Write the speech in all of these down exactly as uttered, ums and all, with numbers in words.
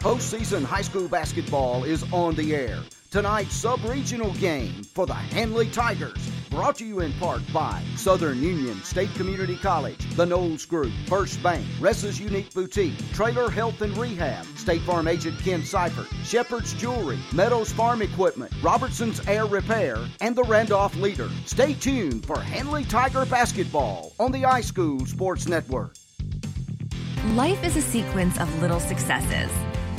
Postseason high school basketball is on the air. Tonight's sub-regional game for the Handley Tigers, brought to you in part by Southern Union State Community College, the Knowles Group, First Bank, Ressa's Unique Boutique, Trailer Health and Rehab, State Farm agent Ken Seifert, Shepherd's Jewelry, Meadows Farm Equipment, Robertson's Air Repair, and the Randolph Leader. Stay tuned for Handley Tiger basketball on the iSchool Sports Network. Life is a sequence of little successes.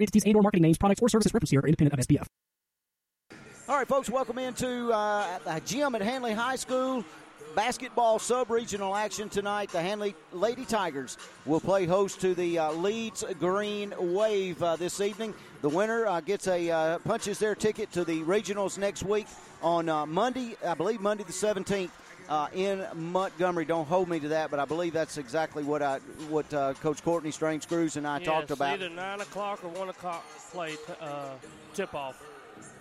entities and/or marketing names, products, or services referenced here are independent of S P F. All right, folks, welcome into uh, the gym at Handley High School. Basketball sub-regional action tonight. The Handley Lady Tigers will play host to the uh, Leeds Green Wave uh, this evening. The winner uh, gets a uh, punches their ticket to the regionals next week on uh, Monday, I believe Monday the seventeenth. Uh, in Montgomery. Don't hold me to that, but I believe that's exactly what I, what uh, Coach Courtney Strange-Crews and I yes, talked about. Either nine o'clock or one o'clock play t- uh, tip-off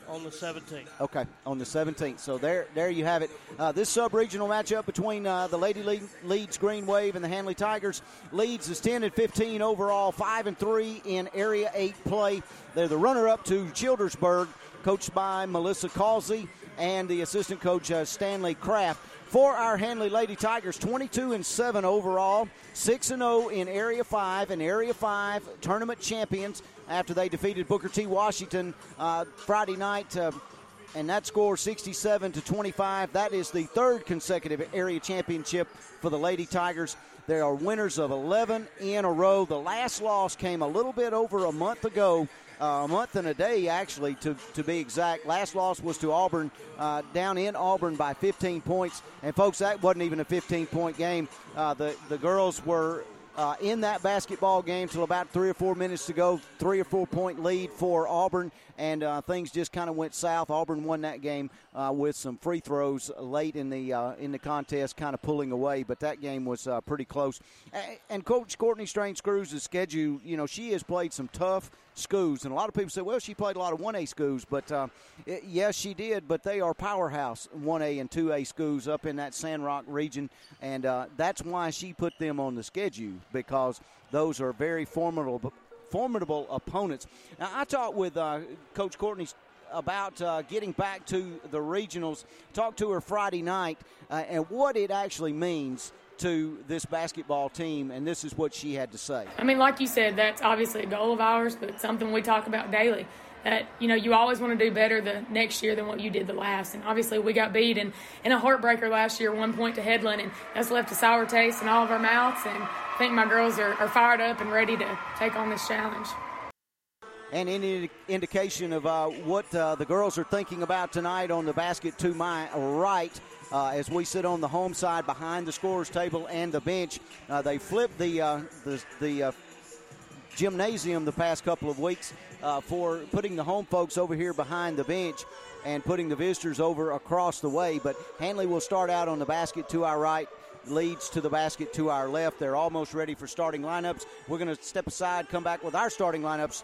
on the seventeenth. Okay, on the seventeenth. So there there you have it. Uh, this sub-regional matchup between uh, the Lady Le- Leeds Green Wave and the Handley Tigers. Leeds is ten and fifteen overall, five and three in Area eight play. They're the runner-up to Childersburg, coached by Melissa Causey and the assistant coach uh, Stanley Kraft. For our Handley Lady Tigers, twenty-two and seven overall, six and oh in Area five, and Area five tournament champions after they defeated Booker T. Washington uh, Friday night, uh, and that score sixty-seven to twenty-five. That is the third consecutive area championship for the Lady Tigers. They are winners of eleven in a row. The last loss came a little bit over a month ago. Uh, a month and a day, actually, to, to be exact. Last loss was to Auburn, uh, down in Auburn by fifteen points. And, folks, that wasn't even a fifteen-point game. Uh, the, the girls were uh, in that basketball game till about three or four minutes to go, three or four-point lead for Auburn, and uh, things just kind of went south. Auburn won that game uh, with some free throws late in the uh, in the contest, kind of pulling away, but that game was uh, pretty close. And Coach Courtney Strange-Crews' schedule, you know, she has played some tough schools, and a lot of people say, well, she played a lot of one A schools, but uh, it, yes, she did, but they are powerhouse one A and two A schools up in that Sand Rock region, and uh, that's why she put them on the schedule, because those are very formidable formidable opponents. Now, I talked with uh, Coach Courtney about uh, getting back to the regionals, talked to her Friday night, uh, and what it actually means to this basketball team, and this is what she had to say. I mean, like you said, that's obviously a goal of ours, but something we talk about daily, that, you know, you always want to do better the next year than what you did the last, and obviously we got beat in, in a heartbreaker last year, one point to Headland, and that's left a sour taste in all of our mouths, and I think my girls are, are fired up and ready to take on this challenge. And any indication of uh, what uh, the girls are thinking about tonight on the basket to my right, Uh, as we sit on the home side behind the scorer's table and the bench. Uh, they flipped the uh, the, the uh, gymnasium the past couple of weeks uh, for putting the home folks over here behind the bench and putting the visitors over across the way. But Handley will start out on the basket to our right, Leads to the basket to our left. They're almost ready for starting lineups. We're going to step aside, come back with our starting lineups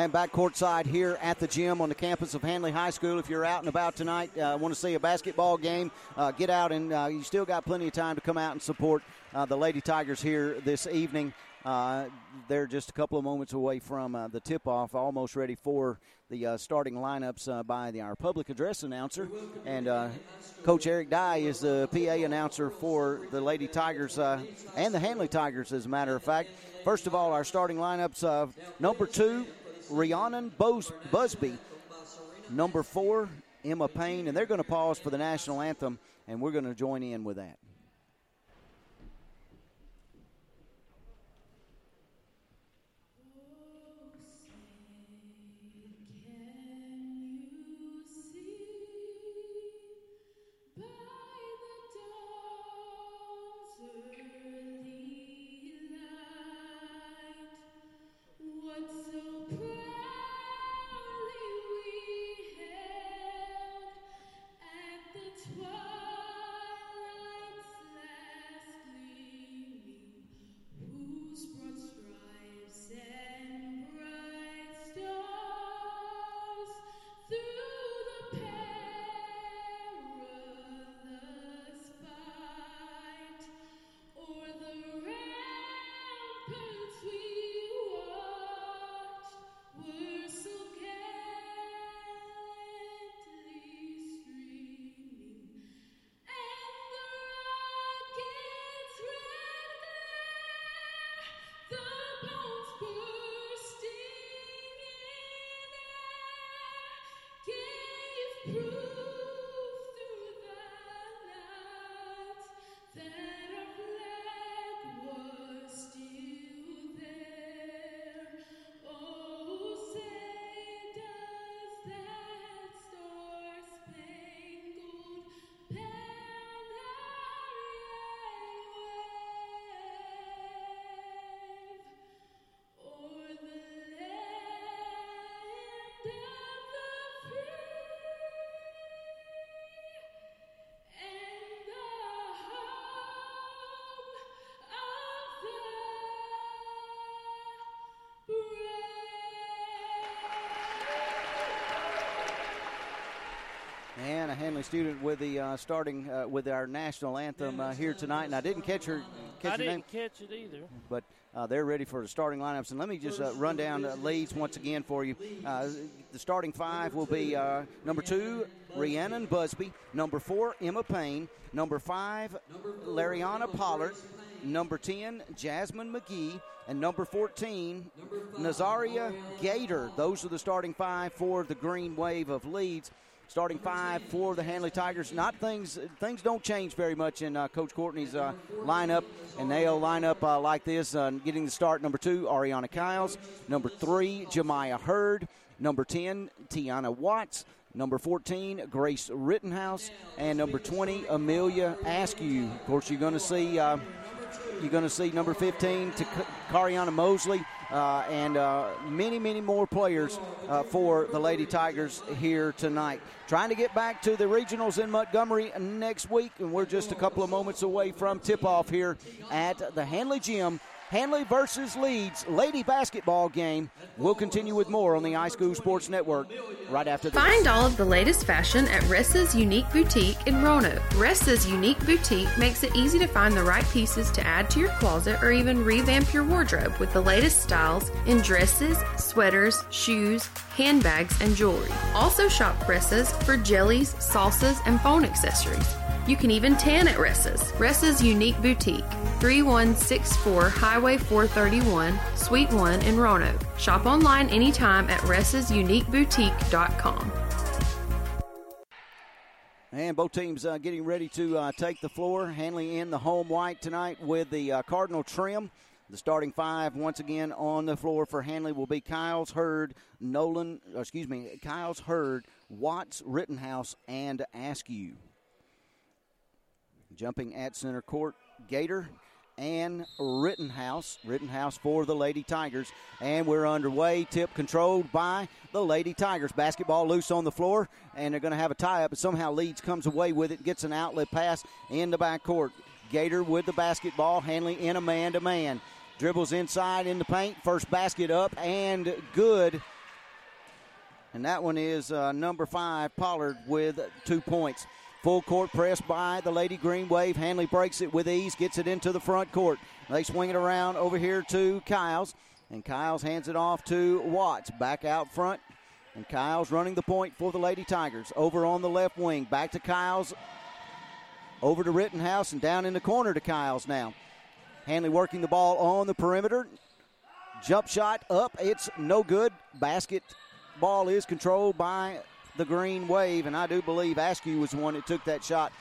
and back courtside here at the gym on the campus of Handley High School. If you're out and about tonight, uh, want to see a basketball game, uh, get out, and uh, you still got plenty of time to come out and support uh, the Lady Tigers here this evening. Uh, they're just a couple of moments away from uh, the tip-off, almost ready for the uh, starting lineups uh, by the, our public address announcer. And uh, Coach Eric Dye is the P A announcer for the Lady Tigers uh, and the Handley Tigers, as a matter of fact. First of all, our starting lineups of number two, Rhiannon Bos- Busby, number four, Emma Payne, and they're going to pause for the national anthem, and we're going to join in with that. And a Handley student with the uh, starting uh, with our national anthem uh, here tonight. And I didn't catch her catch I her didn't name. catch it either. But uh, they're ready for the starting lineups. And let me just uh, run down uh, leads once again for you. Uh, the starting five will be uh, number two, Rhiannon Busby. Number four, Emma Payne. Number five, Lariana Pollard. Number ten, Jasmine McGee. And number fourteen, Nazaria Gator. Those are the starting five for the Green Wave of Leeds. Starting five for the Handley Tigers. Not things things don't change very much in uh, Coach Courtney's uh, lineup, and they'll line up uh, like this. Uh, getting the start, number two, Ariana Kiles. Number three, Jemiah Hurd. Number ten, Tiana Watts. Number fourteen, Grace Rittenhouse, and number twenty, Amelia Askew. Of course, you're going to see uh, you're going to see number fifteen, T- Kariana Mosley. Uh, and uh, many, many more players uh, for the Lady Tigers here tonight. Trying to get back to the regionals in Montgomery next week, and we're just a couple of moments away from tip-off here at the Handley Gym. Handley versus Leeds Lady basketball game. We'll continue with more on the iSchool Sports Network right after this. Find all of the latest fashion at Ressa's Unique Boutique in Roanoke. Ressa's Unique Boutique makes it easy to find the right pieces to add to your closet or even revamp your wardrobe with the latest styles in dresses, sweaters, shoes, handbags, and jewelry. Also shop Ressa's for jellies, salsas, and phone accessories. You can even tan at Ressa's. Ressa's Unique Boutique, thirty-one sixty-four Highway four thirty-one, Suite one in Roanoke. Shop online anytime at ressas unique boutique dot com. And both teams uh, getting ready to uh, take the floor. Handley in the home white tonight with the uh, Cardinal trim. The starting five, once again, on the floor for Handley will be Kiles, Hurd, Nolan, excuse me, Kiles, Hurd, Watts, Rittenhouse, and Askew. Jumping at center court, Gator and Rittenhouse. Rittenhouse for the Lady Tigers. And we're underway. Tip controlled by the Lady Tigers. Basketball loose on the floor, and they're going to have a tie-up, but somehow Leeds comes away with it, gets an outlet pass in the backcourt. Gator with the basketball, Handley in a man-to-man. Dribbles inside in the paint, first basket up, and good And that one is uh, number five, Pollard, with two points. Full court press by the Lady Green Wave. Handley breaks it with ease, gets it into the front court. They swing it around over here to Kiles, and Kiles hands it off to Watts. Back out front, and Kiles running the point for the Lady Tigers. Over on the left wing, back to Kiles, over to Rittenhouse, and down in the corner to Kiles now. Handley working the ball on the perimeter. Jump shot up, it's no good. Basket ball is controlled by the Green Wave, and I do believe Askew was the one that took that shot.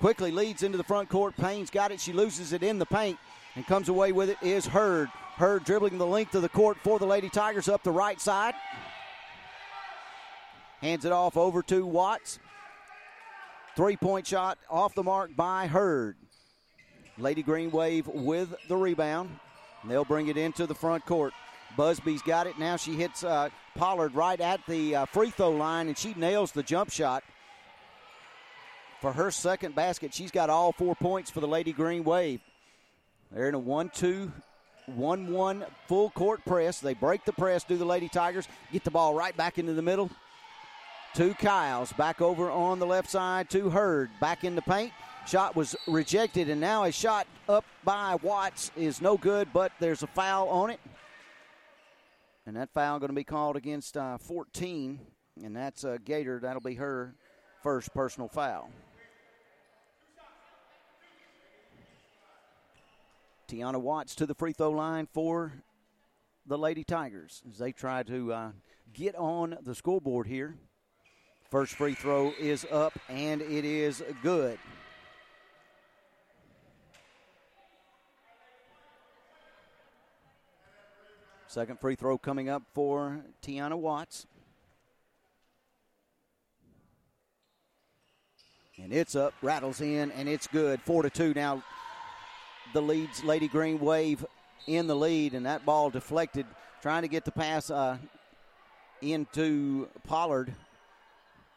Quickly leads into the front court. Payne's got it. She loses it in the paint and comes away with it is Hurd. Hurd dribbling the length of the court for the Lady Tigers up the right side. Hands it off over to Watts. Three-point shot off the mark by Hurd. Lady Green Wave with the rebound. And they'll bring it into the front court. Busby's got it. Now she hits uh, Pollard right at the uh, free throw line, and she nails the jump shot. For her second basket, she's got all four points for the Lady Green Wave. They're in a one two, one one full court press. They break the press, do the Lady Tigers, get the ball right back into the middle to Kiles. Back over on the left side to Hurd. Back in the paint. Shot was rejected, and now a shot up by Watts is no good, but there's a foul on it. And that foul going to be called against uh, fourteen, and that's uh, Gator. That'll be her first personal foul. Tiana Watts to the free throw line for the Lady Tigers as they try to uh, get on the scoreboard here. First free throw is up, and it is good. Second free throw coming up for Tiana Watts. And it's up, rattles in, and it's good. Four to two now. The leads, Lady Green Wave in the lead, and that ball deflected. Trying to get the pass uh, into Pollard,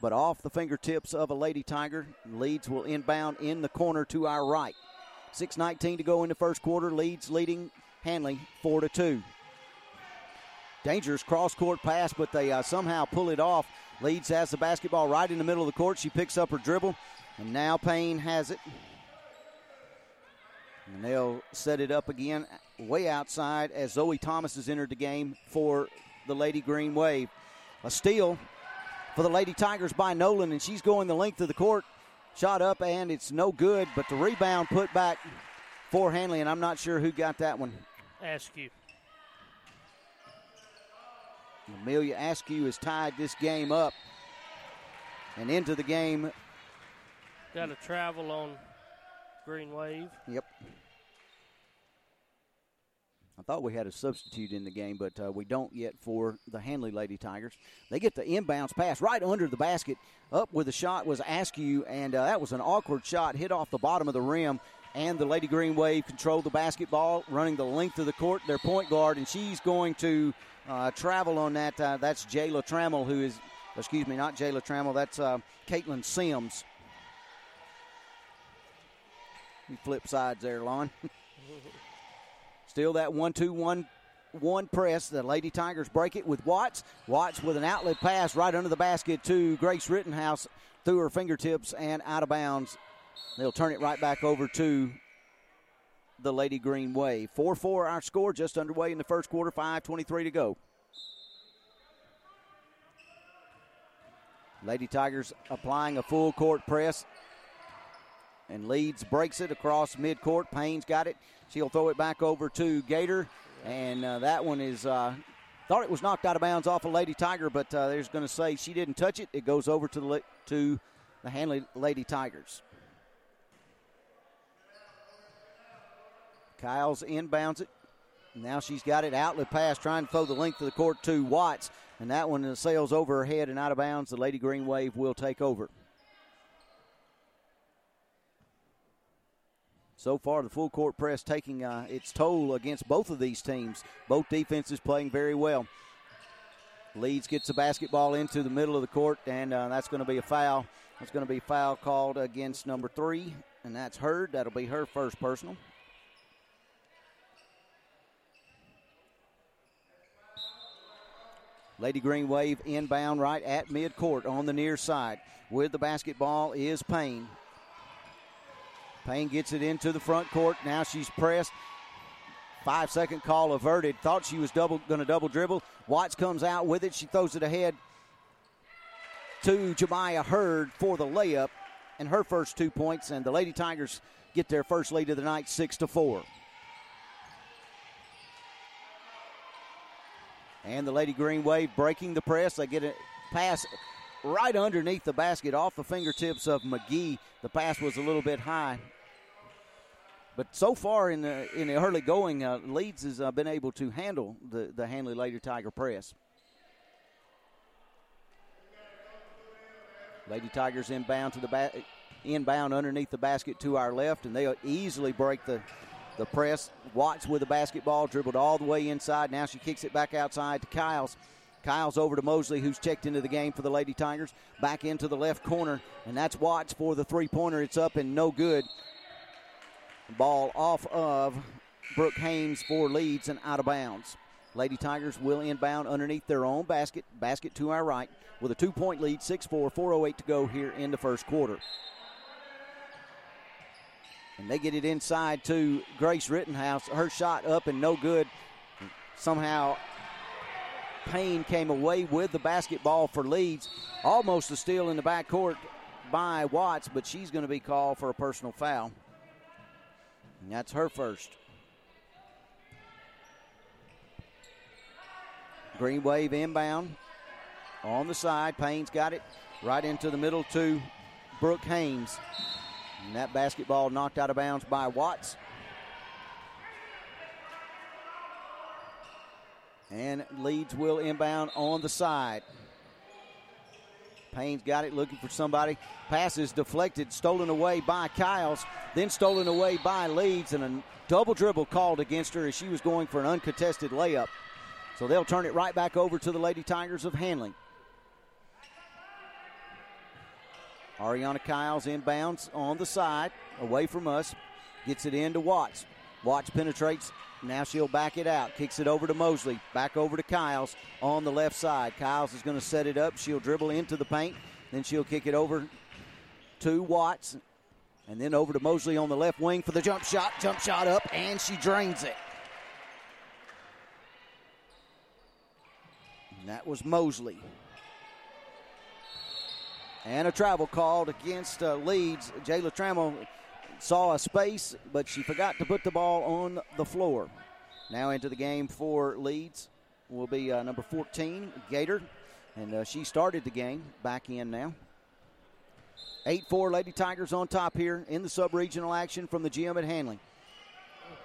but off the fingertips of a Lady Tiger. Leeds will inbound in the corner to our right. six nineteen to go in the first quarter. Leeds leading Handley four to two. Dangerous cross-court pass, but they uh, somehow pull it off. Leeds has the basketball right in the middle of the court. She picks up her dribble, and now Payne has it. And they'll set it up again way outside as Zoe Thomas has entered the game for the Lady Green Wave. A steal for the Lady Tigers by Nolan, and she's going the length of the court. Shot up, and it's no good, but the rebound put back for Handley, and I'm not sure who got that one. Askew. Amelia Askew has tied this game up and into the game. Got a travel on Green Wave. Yep. I thought we had a substitute in the game, but uh, we don't yet for the Handley Lady Tigers. They get the inbounds pass right under the basket. Up with the shot was Askew, and uh, that was an awkward shot. Hit off the bottom of the rim, and the Lady Green Wave controlled the basketball, running the length of the court, their point guard, and she's going to... Uh, travel on that, uh, that's Jayla Trammell who is, excuse me, not Jayla Trammell, that's uh, Caitlin Sims. You flip sides there, Lon. Still that one two one one press. The Lady Tigers break it with Watts. Watts with an outlet pass right under the basket to Grace Rittenhouse through her fingertips and out of bounds. They'll turn it right back over to the Lady Green Wave. four four our score, just underway in the first quarter, five twenty-three to go. Lady Tigers applying a full court press, and Leeds breaks it across midcourt. Payne's got it. She'll throw it back over to Gator, and uh, that one is, uh, thought it was knocked out of bounds off of Lady Tiger, but uh, they're going to say she didn't touch it. It goes over to the, to the Handley Lady Tigers. Kiles inbounds it. Now she's got it. Outlet pass, trying to throw the length of the court to Watts. And that one sails over her head and out of bounds. The Lady Green Wave will take over. So far, the full court press taking uh, its toll against both of these teams. Both defenses playing very well. Leeds gets the basketball into the middle of the court, and uh, that's going to be a foul. That's going to be a foul called against number three, and that's Hurd. That'll be her first personal. Lady Green Wave inbound right at midcourt on the near side. With the basketball is Payne. Payne gets it into the front court. Now she's pressed. Five-second call averted. Thought she was double going to double dribble. Watts comes out with it. She throws it ahead to Jemiah Hurd for the layup and her first two points. And the Lady Tigers get their first lead of the night, six to four. And the Lady Green Wave breaking the press. They get a pass right underneath the basket off the fingertips of McGee. The pass was a little bit high. But so far in the in the early going, uh, Leeds has uh, been able to handle the, the Handley Lady Tiger press. Lady Tigers inbound to the ba- inbound underneath the basket to our left, and they'll easily break the The press. Watts with the basketball, dribbled all the way inside. Now she kicks it back outside to Kyles. Kyles over to Mosley, who's checked into the game for the Lady Tigers. Back into the left corner, and that's Watts for the three-pointer. It's up and no good. Ball off of Brooke Haynes for Leeds and out of bounds. Lady Tigers will inbound underneath their own basket. Basket to our right with a two-point lead, six four, four oh eight to go here in the first quarter. And they get it inside to Grace Rittenhouse. Her shot up and no good. Somehow Payne came away with the basketball for Leeds. Almost a steal in the backcourt by Watts, but she's going to be called for a personal foul. And that's her first. Green Wave inbound on the side. Payne's got it right into the middle to Brooke Haynes. And that basketball knocked out of bounds by Watts. And Leeds will inbound on the side. Payne's got it, looking for somebody. Pass is deflected, stolen away by Kyles, then stolen away by Leeds, and a double dribble called against her as she was going for an uncontested layup. So they'll turn it right back over to the Lady Tigers of Handling. Ariana Kyles inbounds on the side, away from us. Gets it in to Watts. Watts penetrates. Now she'll back it out. Kicks it over to Mosley. Back over to Kyles on the left side. Kyles is going to set it up. She'll dribble into the paint. Then she'll kick it over to Watts. And then over to Mosley on the left wing for the jump shot. Jump shot up, and she drains it. And that was Mosley. And a travel called against uh, Leeds. Jayla Trammell saw a space, but she forgot to put the ball on the floor. Now into the game for Leeds will be uh, number fourteen, Gator. And uh, she started the game. Back in now. eight four Lady Tigers on top here in the sub-regional action from the gym at Handling.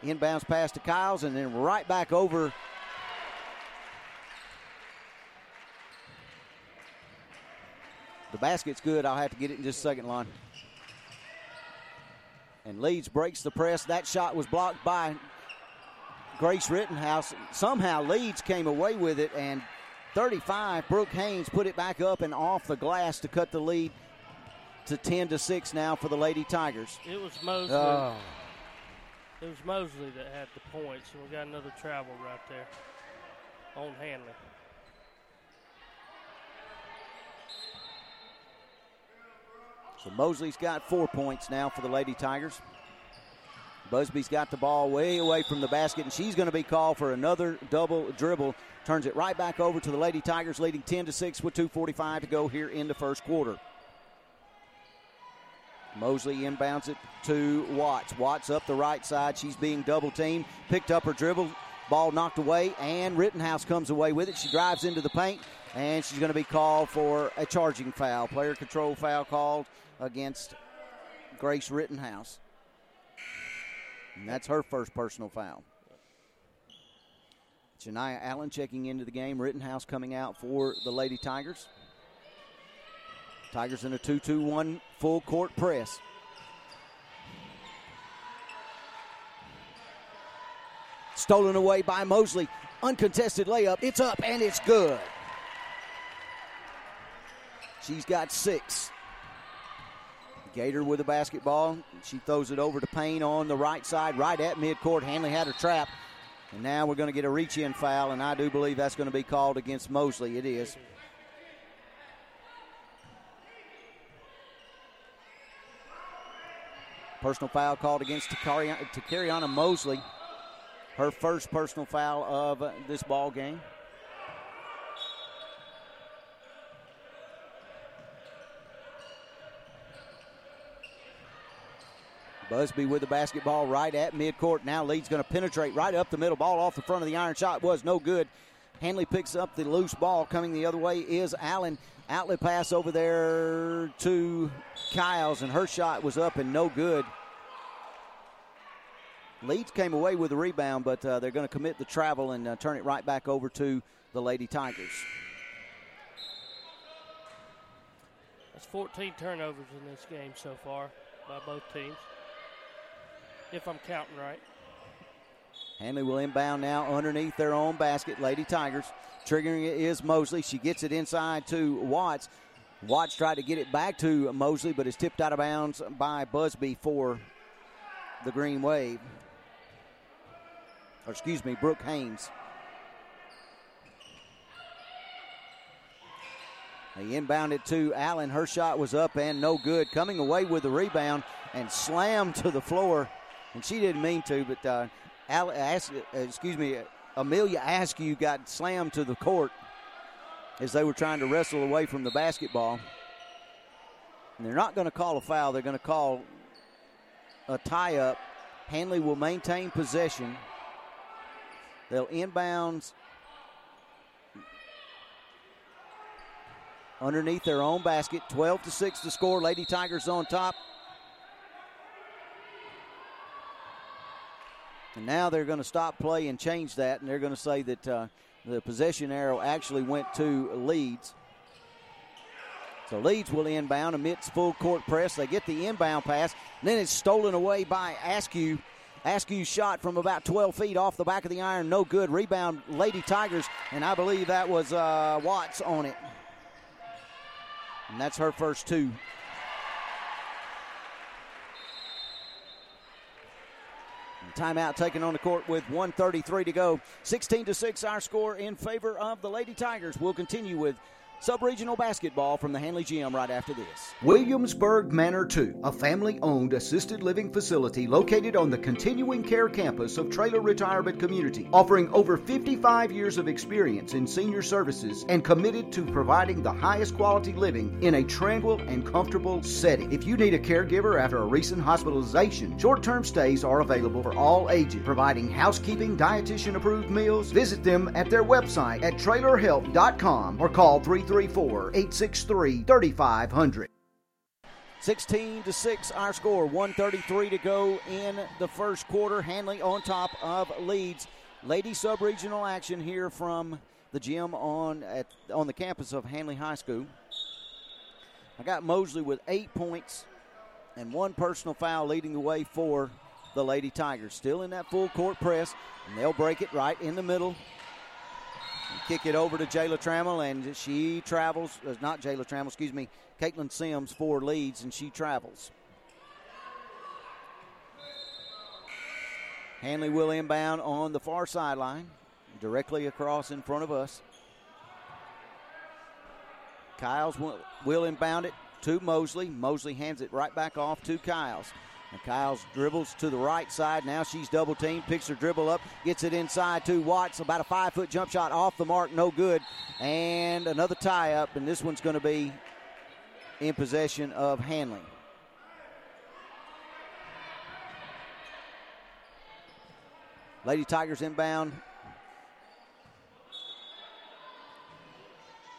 Inbounds pass to Kyles and then right back over . The basket's good. I'll have to get it in just a second, Lon. And Leeds breaks the press. That shot was blocked by Grace Rittenhouse. Somehow Leeds came away with it, and thirty-five, Brooke Haynes put it back up and off the glass to cut the lead to ten to six now for the Lady Tigers. It was Mosley. Oh. It was Mosley that had the points, and we got another travel right there on Handley. So Mosley's got four points now for the Lady Tigers. Busby's got the ball way away from the basket, and she's going to be called for another double dribble. Turns it right back over to the Lady Tigers, leading ten to six with two forty-five to go here in the first quarter. Mosley inbounds it to Watts. Watts up the right side. She's being double-teamed. Picked up her dribble. Ball knocked away, and Rittenhouse comes away with it. She drives into the paint, and she's going to be called for a charging foul. Player control foul called against Grace Rittenhouse. And that's her first personal foul. Shania Allen checking into the game. Rittenhouse coming out for the Lady Tigers. Tigers in a two two one full court press. Stolen away by Mosley. Uncontested layup. It's up, and it's good. She's got six. Gator with the basketball. She throws it over to Payne on the right side, right at midcourt. Handley had her trapped, And now we're going to get a reach-in foul, and I do believe that's going to be called against Mosley. It is. Personal foul called against Takariana Mosley. Her first personal foul of this ball game. Busby with the basketball right at midcourt. Now Leeds going to penetrate right up the middle. Ball off the front of the iron. Shot was no good. Handley picks up the loose ball. Coming the other way is Allen. Outlet pass over there to Kyles, and her shot was up and no good. Leeds came away with a rebound, but uh, they're going to commit the travel and uh, turn it right back over to the Lady Tigers. That's fourteen turnovers in this game so far by both teams, if I'm counting right. Handley will inbound now underneath their own basket, Lady Tigers. Triggering it is Mosley. She gets it inside to Watts. Watts tried to get it back to Mosley, but is tipped out of bounds by Busby for the Green Wave. Or excuse me, Brooke Haynes. They inbound it to Allen. Her shot was up and no good. Coming away with the rebound and slammed to the floor. And she didn't mean to, but uh, Al- As- excuse me, Amelia Askew got slammed to the court as they were trying to wrestle away from the basketball. And they're not going to call a foul. They're going to call a tie-up. Handley will maintain possession. They'll inbounds underneath their own basket. twelve to six to score. Lady Tigers on top. And now they're going to stop play and change that, and they're going to say that uh, the possession arrow actually went to Leeds. So Leeds will inbound amidst full court press. They get the inbound pass, and then it's stolen away by Askew. Askew's shot from about twelve feet off the back of the iron, no good. Rebound, Lady Tigers, and I believe that was uh, Watts on it. And that's her first two. Timeout taken on the court with one thirty-three to go. sixteen to six, our score in favor of the Lady Tigers. We'll continue with sub-regional basketball from the Handley Gym right after this. Williamsburg Manor two, a family-owned assisted living facility located on the continuing care campus of Trailer Retirement Community, offering over fifty-five years of experience in senior services and committed to providing the highest quality living in a tranquil and comfortable setting. If you need a caregiver after a recent hospitalization, short-term stays are available for all ages, providing housekeeping, dietitian-approved meals. Visit them at their website at trailer health dot com or call three three four, eight six three, three five zero zero. sixteen to six, our score. one thirty-three to go in the first quarter. Handley on top of Leeds. Lady sub-regional action here from the gym on at, on the campus of Handley High School. I got Mosley with eight points and one personal foul leading the way for the Lady Tigers. Still in that full court press, and they'll break it right in the middle. Kick it over to Jayla Trammell, and she travels. Uh, not Jayla Trammell, excuse me. Caitlin Sims for Leeds, and she travels. Handley will inbound on the far sideline, directly across in front of us. Kyles will, will inbound it to Mosley. Mosley hands it right back off to Kyles. And Kyles dribbles to the right side. Now she's double-teamed, picks her dribble up, gets it inside to Watts. About a five-foot jump shot off the mark, no good. And another tie-up, and this one's going to be in possession of Handley. Lady Tigers inbound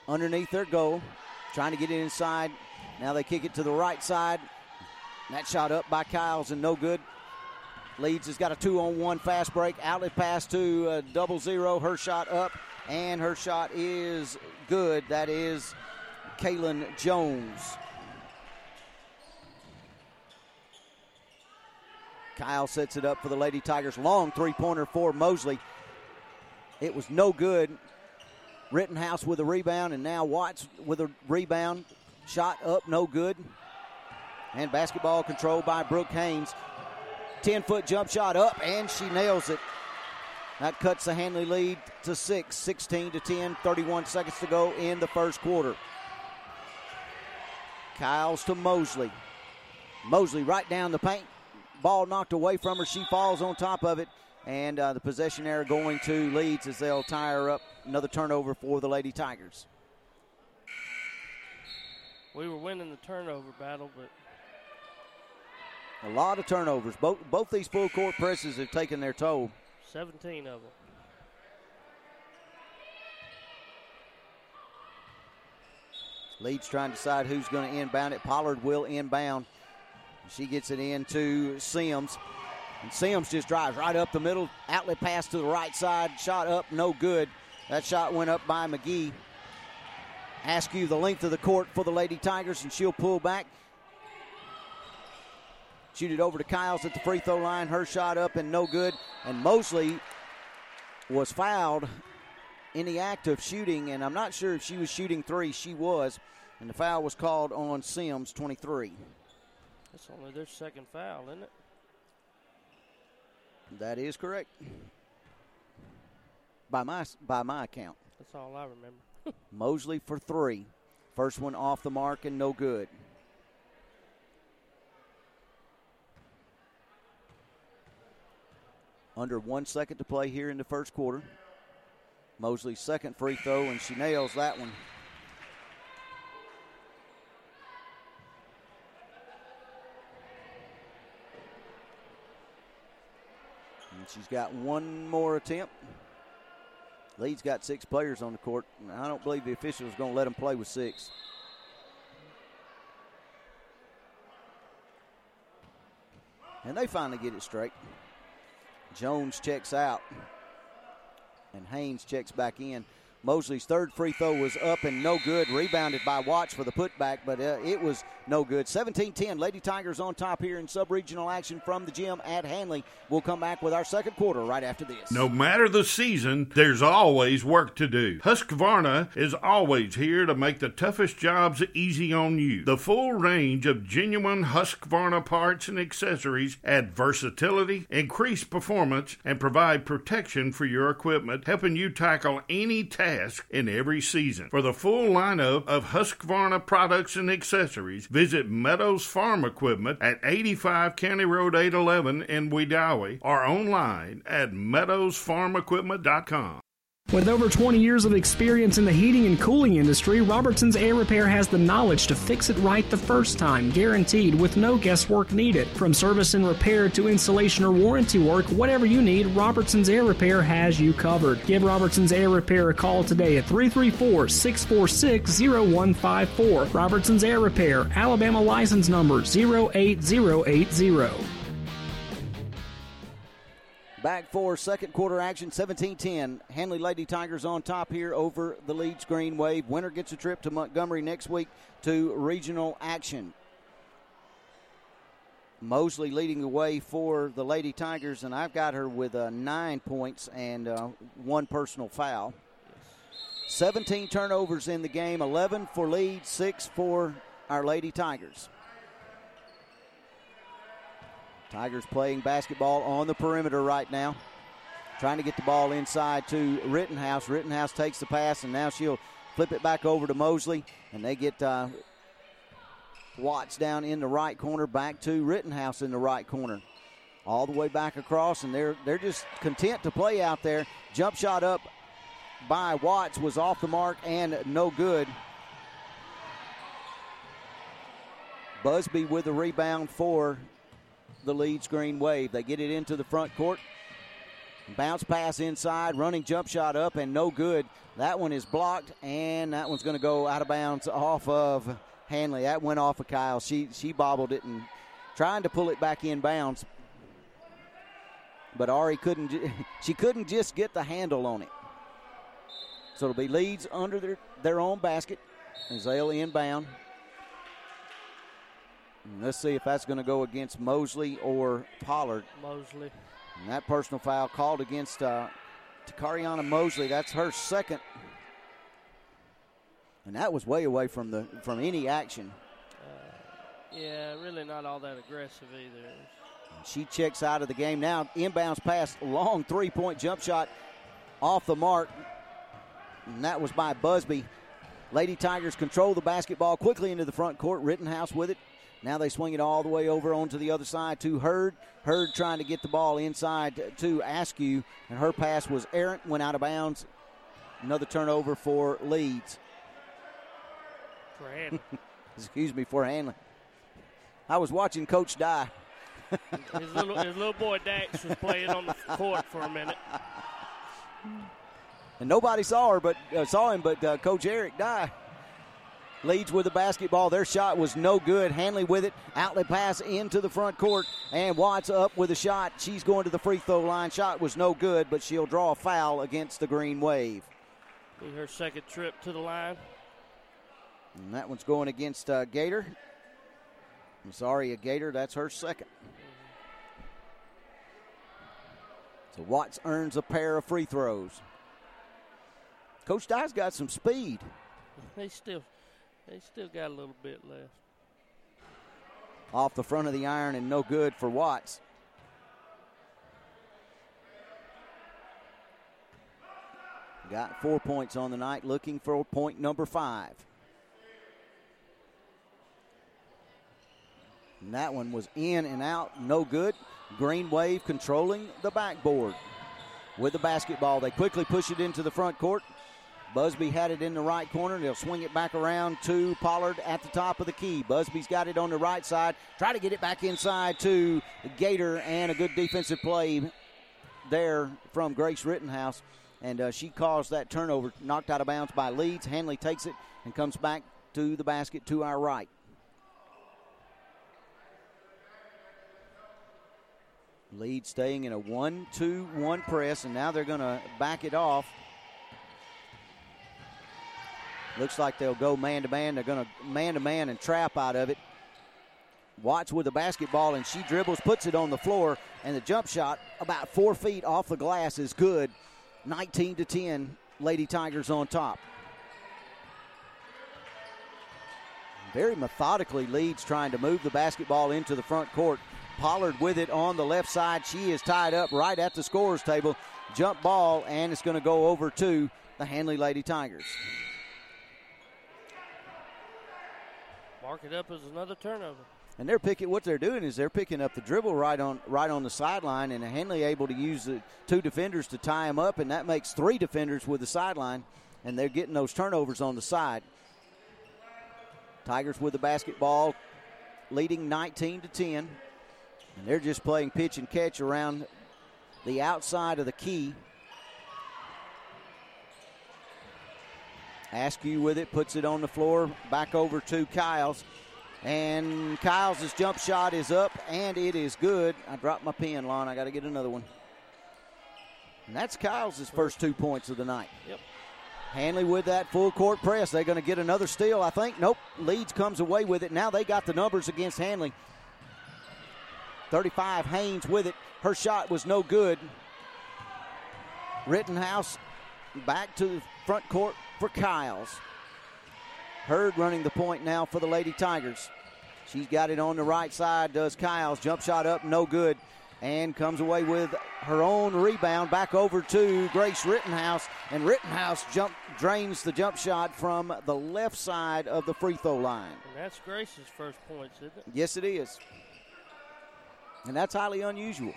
underneath their goal, trying to get it inside. Now they kick it to the right side. That shot up by Kyles and no good. Leeds has got a two-on-one fast break. Outlet pass to uh, double zero. Her shot up, and her shot is good. That is Kaylin Jones. Kyle sets it up for the Lady Tigers. Long three-pointer for Mosley. It was no good. Rittenhouse with a rebound, and now Watts with a rebound. Shot up, no good. And basketball controlled by Brooke Haynes. ten-foot jump shot up, and she nails it. That cuts the Handley lead to six, sixteen to ten, thirty-one seconds to go in the first quarter. Kyles to Mosley. Mosley right down the paint. Ball knocked away from her. She falls on top of it. And uh, the possession error going to Leeds as they'll tie her up. Another turnover for the Lady Tigers. We were winning the turnover battle, but... a lot of turnovers. Both, both these full court presses have taken their toll. seventeen of them. Leeds trying to decide who's going to inbound it. Pollard will inbound. She gets it in to Sims. And Sims just drives right up the middle. Outlet pass to the right side. Shot up, no good. That shot went up by McGee. Askew the length of the court for the Lady Tigers, and she'll pull back. Shoot it over to Kyles at the free throw line. Her shot up and no good. And Mosley was fouled in the act of shooting, and I'm not sure if she was shooting three. She was, and the foul was called on Sims, twenty-three. That's only their second foul, isn't it? That is correct. By my by my account. That's all I remember. Mosley for three. First one off the mark and no good. Under one second to play here in the first quarter. Mosley's second free throw, and she nails that one. And she's got one more attempt. Leeds got six players on the court. I don't believe the official is going to let them play with six. And they finally get it straight. Jones checks out. And Haynes checks back in. Mosley's third free throw was up and no good. Rebounded by Watts for the putback, but uh, it was no good. seventeen ten, Lady Tigers on top here in sub-regional action from the gym at Handley. We'll come back with our second quarter right after this. No matter the season, there's always work to do. Husqvarna is always here to make the toughest jobs easy on you. The full range of genuine Husqvarna parts and accessories add versatility, increase performance, and provide protection for your equipment, helping you tackle any task in every season. For the full lineup of Husqvarna products and accessories, visit Meadows Farm Equipment at eighty-five County Road eight eleven in Wedowee or online at meadows farm equipment dot com. With over twenty years of experience in the heating and cooling industry, Robertson's Air Repair has the knowledge to fix it right the first time, guaranteed, with no guesswork needed. From service and repair to installation or warranty work, whatever you need, Robertson's Air Repair has you covered. Give Robertson's Air Repair a call today at three three four, six four six, zero one five four. Robertson's Air Repair, Alabama license number zero eight zero eight zero. Back for second quarter action, seventeen ten. Handley Lady Tigers on top here over the Leeds Green Wave. Winner gets a trip to Montgomery next week to regional action. Mosley leading the way for the Lady Tigers, and I've got her with uh, nine points and uh, one personal foul. seventeen turnovers in the game, eleven for Leeds, six for our Lady Tigers. Tigers playing basketball on the perimeter right now. Trying to get the ball inside to Rittenhouse. Rittenhouse takes the pass, and now she'll flip it back over to Mosley. And they get uh, Watts down in the right corner, back to Rittenhouse in the right corner. All the way back across, and they're, they're just content to play out there. Jump shot up by Watts was off the mark and no good. Busby with the rebound for the Leeds Green Wave. They get it into the front court. Bounce pass inside, running jump shot up, and no good. That one is blocked, and that one's going to go out of bounds off of Handley. That went off of Kyle. She she bobbled it and trying to pull it back in bounds, but Ari couldn't. She couldn't just get the handle on it. So it'll be Leeds under their, their own basket as they'll inbound. Let's see if that's going to go against Mosley or Pollard. Mosley. And that personal foul called against uh, Takariana Mosley. That's her second. And that was way away from the from any action. Uh, yeah, really not all that aggressive either. She checks out of the game now. Inbounds pass, long three-point jump shot off the mark. And that was by Busby. Lady Tigers control the basketball quickly into the front court. Rittenhouse with it. Now they swing it all the way over onto the other side to Hurd. Hurd trying to get the ball inside to Askew, and her pass was errant, went out of bounds. Another turnover for Leeds. For Handley. Excuse me, for Handley. I was watching Coach Dye. his, little, his little boy Dax was playing on the court for a minute. And nobody saw her, but uh, saw him, but uh, Coach Eric Dye. Leeds with the basketball. Their shot was no good. Handley with it. Outlet pass into the front court. And Watts up with a shot. She's going to the free throw line. Shot was no good, but she'll draw a foul against the Green Wave. Be her second trip to the line. And that one's going against uh, Gator. I'm sorry, a Gator. That's her second. So Watts earns a pair of free throws. Coach Dye's got some speed. They still... They still got a little bit left. Off the front of the iron and no good for Watts. Got four points on the night, looking for point number five. And that one was in and out, no good. Green Wave controlling the backboard. With the basketball, they quickly push it into the front court. Busby had it in the right corner. They'll swing it back around to Pollard at the top of the key. Busby's got it on the right side. Try to get it back inside to Gator, and a good defensive play there from Grace Rittenhouse. And uh, she caused that turnover, knocked out of bounds by Leeds. Handley takes it and comes back to the basket to our right. Leeds staying in a one two one press, and now they're going to back it off. Looks like they'll go man-to-man. They're going to man-to-man and trap out of it. Watts with the basketball, and she dribbles, puts it on the floor, and the jump shot about four feet off the glass is good. nineteen to ten, Lady Tigers on top. Very methodically, Leeds trying to move the basketball into the front court. Pollard with it on the left side. She is tied up right at the scorer's table. Jump ball, and it's going to go over to the Handley Lady Tigers. Mark it up as another turnover. And they're picking, what they're doing is they're picking up the dribble right on right on the sideline, and Handley able to use the two defenders to tie him up, and that makes three defenders with the sideline, and they're getting those turnovers on the side. Tigers with the basketball, leading nineteen to ten, and they're just playing pitch and catch around the outside of the key. Askew with it, puts it on the floor, back over to Kiles. And Kiles' jump shot is up, and it is good. I dropped my pen, Lon. I got to get another one. And that's Kiles' first two points of the night. Yep. Handley with that full court press. They're going to get another steal, I think. Nope. Leeds comes away with it. Now they got the numbers against Handley. thirty-five, Haynes with it. Her shot was no good. Rittenhouse back to the front court for Kiles. Hurd running the point now for the Lady Tigers. She's got it on the right side, does Kiles. Jump shot up, no good, and comes away with her own rebound. Back over to Grace Rittenhouse, and Rittenhouse jump drains the jump shot from the left side of the free throw line. And that's Grace's first points, isn't it? Yes, it is. And that's highly unusual.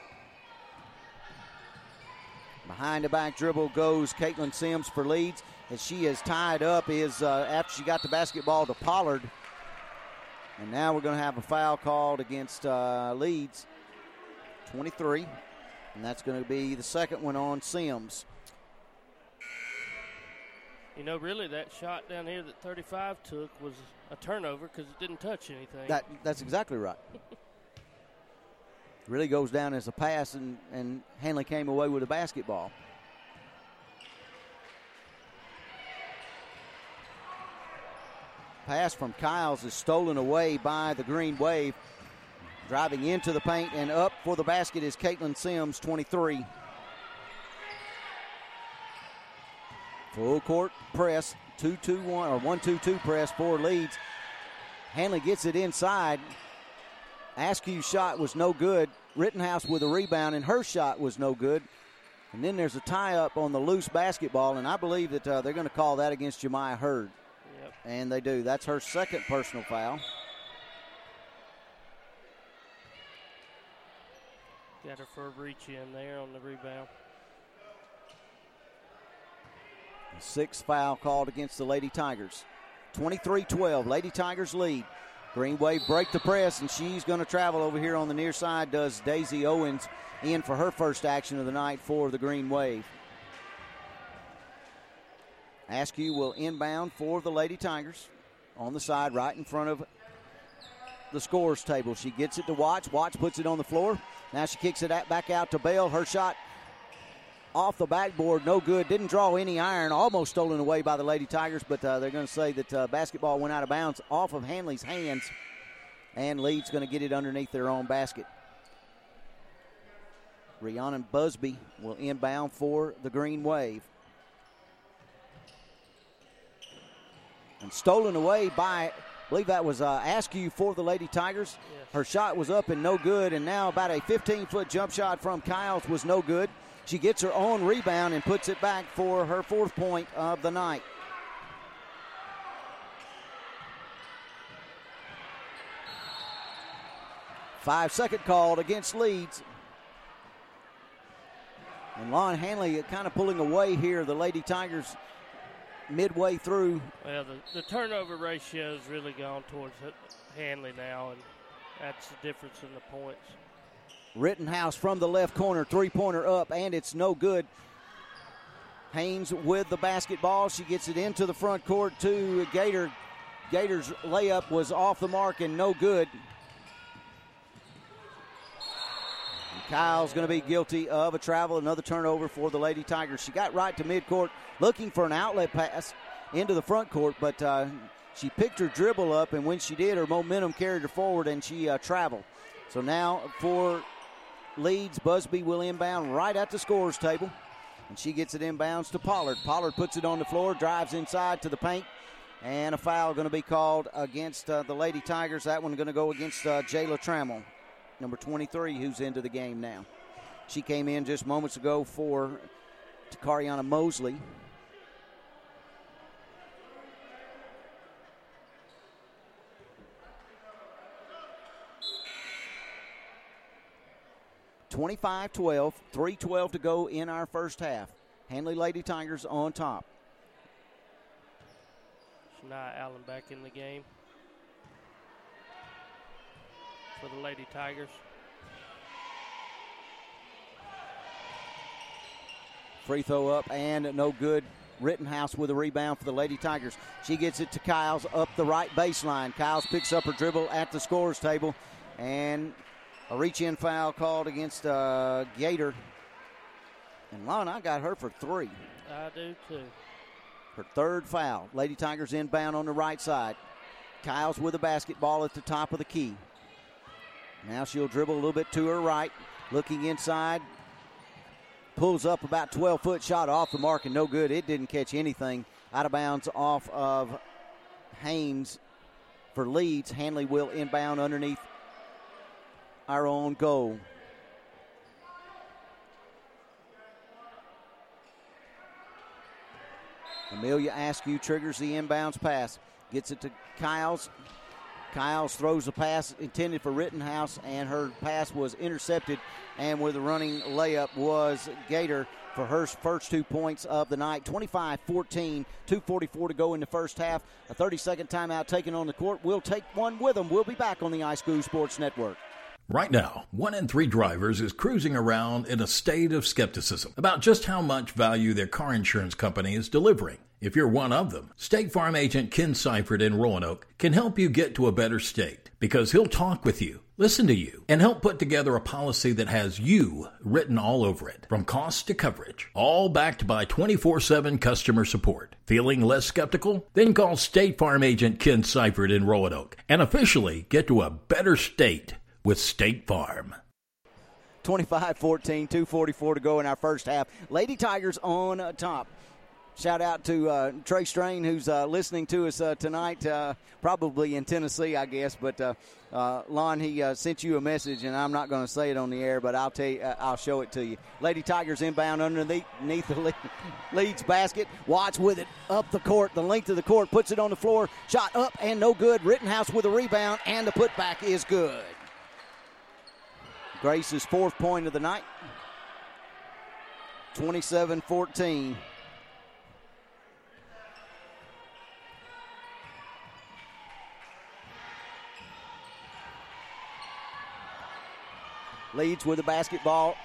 Behind the back dribble goes Caitlin Sims for Leeds. As she is tied up is uh, after she got the basketball to Pollard. And now we're going to have a foul called against uh, Leeds, twenty-three. And that's going to be the second one on Sims. You know, really, that shot down here that thirty-five took was a turnover because it didn't touch anything. That, that's exactly right. Really goes down as a pass, and, and Handley came away with a basketball. Pass from Kiles is stolen away by the Green Wave. Driving into the paint and up for the basket is Caitlin Sims, twenty-three. Full court press, two two one or one two two press for Leeds. Handley gets it inside. Askew's shot was no good. Rittenhouse with a rebound, and her shot was no good. And then there's a tie-up on the loose basketball, and I believe that uh, they're going to call that against Jemiah Hurd. Yep. And they do. That's her second personal foul. Got her for a breach in there on the rebound. Sixth foul called against the Lady Tigers. twenty-three twelve, Lady Tigers lead. Green Wave break the press, and she's going to travel over here on the near side. Does Daisy Owens in for her first action of the night for the Green Wave. Askew will inbound for the Lady Tigers on the side right in front of the scores table. She gets it to Watts. Watts puts it on the floor. Now she kicks it back out to Bell. Her shot off the backboard, no good. Didn't draw any iron. Almost stolen away by the Lady Tigers, but uh, they're going to say that uh, basketball went out of bounds off of Hanley's hands, and Leeds going to get it underneath their own basket. Rhiannon Busby will inbound for the Green Wave. And stolen away by, I believe that was uh, Askew for the Lady Tigers. Yes. Her shot was up and no good, and now about a fifteen-foot jump shot from Kyles was no good. She gets her own rebound and puts it back for her fourth point of the night. Five-second called against Leeds. And Lon Hanley kind of pulling away here, the Lady Tigers, midway through. Well, the, the turnover ratio has really gone towards Hanley now, and that's the difference in the points. Rittenhouse from the left corner, three-pointer up, and it's no good. Haynes with the basketball. She gets it into the front court to Gator. Gator's layup was off the mark and no good. And Kyle's going to be guilty of a travel, another turnover for the Lady Tigers. She got right to midcourt looking for an outlet pass into the front court, but uh, she picked her dribble up, and when she did, her momentum carried her forward, and she uh, traveled. So now for Leeds, Busby will inbound right at the scorer's table, and she gets it inbounds to Pollard. Pollard puts it on the floor, drives inside to the paint, and a foul going to be called against uh, the Lady Tigers. That one going to go against uh, Jayla Trammell, number twenty-three, who's into the game now. She came in just moments ago for Takariana Mosley. twenty-five twelve, three twelve to go in our first half. Handley Lady Tigers on top. Shania Allen back in the game for the Lady Tigers. Free throw up and no good. Rittenhouse with a rebound for the Lady Tigers. She gets it to Kyles up the right baseline. Kyles picks up her dribble at the scorer's table, and a reach-in foul called against uh, Gator. And Lon, I got her for three. I do, too. Her third foul. Lady Tigers inbound on the right side. Kyles with a basketball at the top of the key. Now she'll dribble a little bit to her right, looking inside. Pulls up about twelve-foot shot off the mark and no good. It didn't catch anything. Out of bounds off of Haynes for Leeds. Hanley will inbound underneath our own goal. Amelia Askew triggers the inbounds pass. Gets it to Kyles. Kyles throws a pass intended for Rittenhouse, and her pass was intercepted, and with a running layup was Gator for her first two points of the night. twenty-five fourteen, two forty-four to go in the first half. A thirty-second timeout taken on the court. We'll take one with them. We'll be back on the iSchool Sports Network. Right now, one in three drivers is cruising around in a state of skepticism about just how much value their car insurance company is delivering. If you're one of them, State Farm agent Ken Seifert in Roanoke can help you get to a better state because he'll talk with you, listen to you, and help put together a policy that has you written all over it, from cost to coverage, all backed by twenty-four seven customer support. Feeling less skeptical? Then call State Farm agent Ken Seifert in Roanoke and officially get to a better state with State Farm. twenty-five fourteen, two forty-four to go in our first half. Lady Tigers on top. Shout out to uh, Trey Strain, who's uh, listening to us uh, tonight, uh, probably in Tennessee, I guess. But, uh, uh, Lon, he uh, sent you a message, and I'm not going to say it on the air, but I'll tell you, uh, I'll show it to you. Lady Tigers inbound underneath the Le- Leeds basket. Watts with it up the court, the length of the court, puts it on the floor. Shot up and no good. Rittenhouse with a rebound, and the putback is good. Grace's fourth point of the night. twenty-seven fourteen. Leeds with a basketball.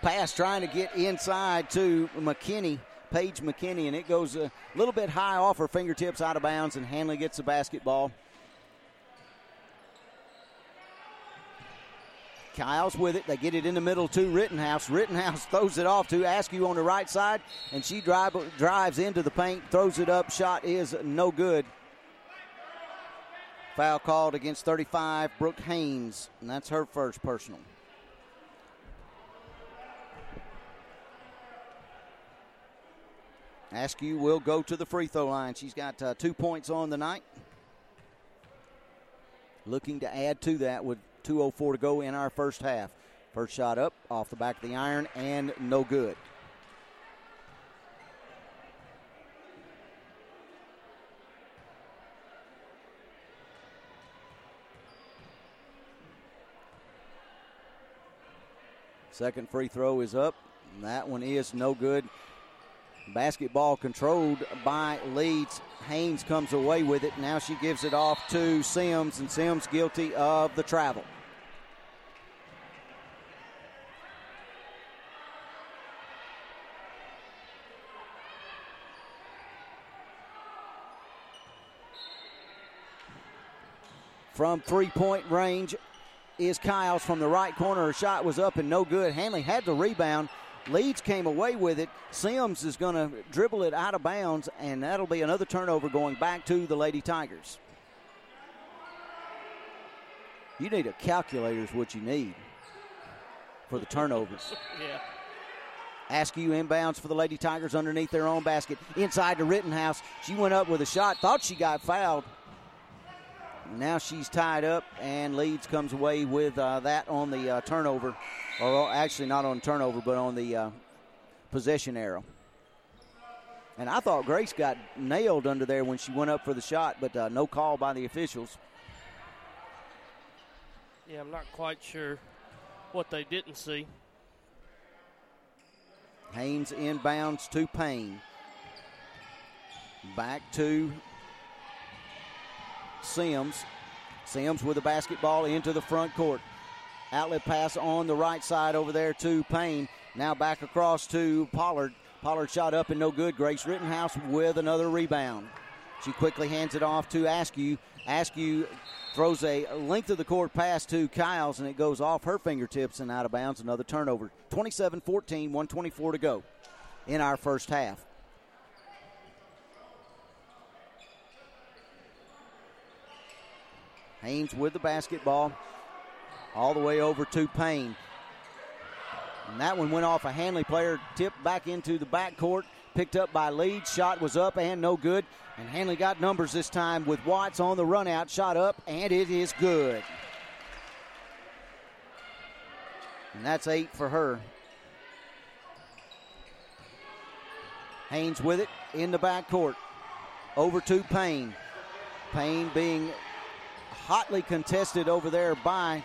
Pass trying to get inside to McKinney, Paige McKinney, and it goes a little bit high off her fingertips, out of bounds, and Handley gets the basketball. Kyle's with it. They get it in the middle to Rittenhouse. Rittenhouse throws it off to Askew on the right side, and she drive, drives into the paint, throws it up. Shot is no good. Foul called against thirty-five, Brooke Haynes, and that's her first personal. Askew will go to the free throw line. She's got uh, two points on the night. Looking to add to that with two oh four to go in our first half. First shot up, off the back of the iron, and no good. Second free throw is up, and that one is no good. Basketball controlled by Leeds. Haynes comes away with it. Now she gives it off to Sims, and Sims guilty of the travel. From three-point range is Kyles from the right corner. Her shot was up and no good. Handley had the rebound. Leeds came away with it. Sims is going to dribble it out of bounds, and that'll be another turnover going back to the Lady Tigers. You need a calculator is what you need for the turnovers. Yeah. Askew inbounds for the Lady Tigers underneath their own basket. Inside to Rittenhouse. She went up with a shot, thought she got fouled. Now she's tied up, and Leeds comes away with uh, that on the uh, turnover. Or actually not on turnover, but on the uh, possession arrow. And I thought Grace got nailed under there when she went up for the shot, but uh, no call by the officials. Yeah, I'm not quite sure what they didn't see. Haynes inbounds to Payne. Back to Sims. Sims with a basketball into the front court. Outlet pass on the right side over there to Payne. Now back across to Pollard. Pollard shot up and no good. Grace Rittenhouse with another rebound. She quickly hands it off to Askew. Askew throws a length of the court pass to Kyles, and it goes off her fingertips and out of bounds. Another turnover. twenty-seven fourteen, one twenty-four to go in our first half. Haynes with the basketball. All the way over to Payne. And that one went off a Handley player, tipped back into the backcourt, picked up by Leeds. Shot was up and no good. And Handley got numbers this time with Watts on the run out. Shot up, and it is good. And that's eight for her. Haynes with it in the backcourt. Over to Payne. Payne being hotly contested over there by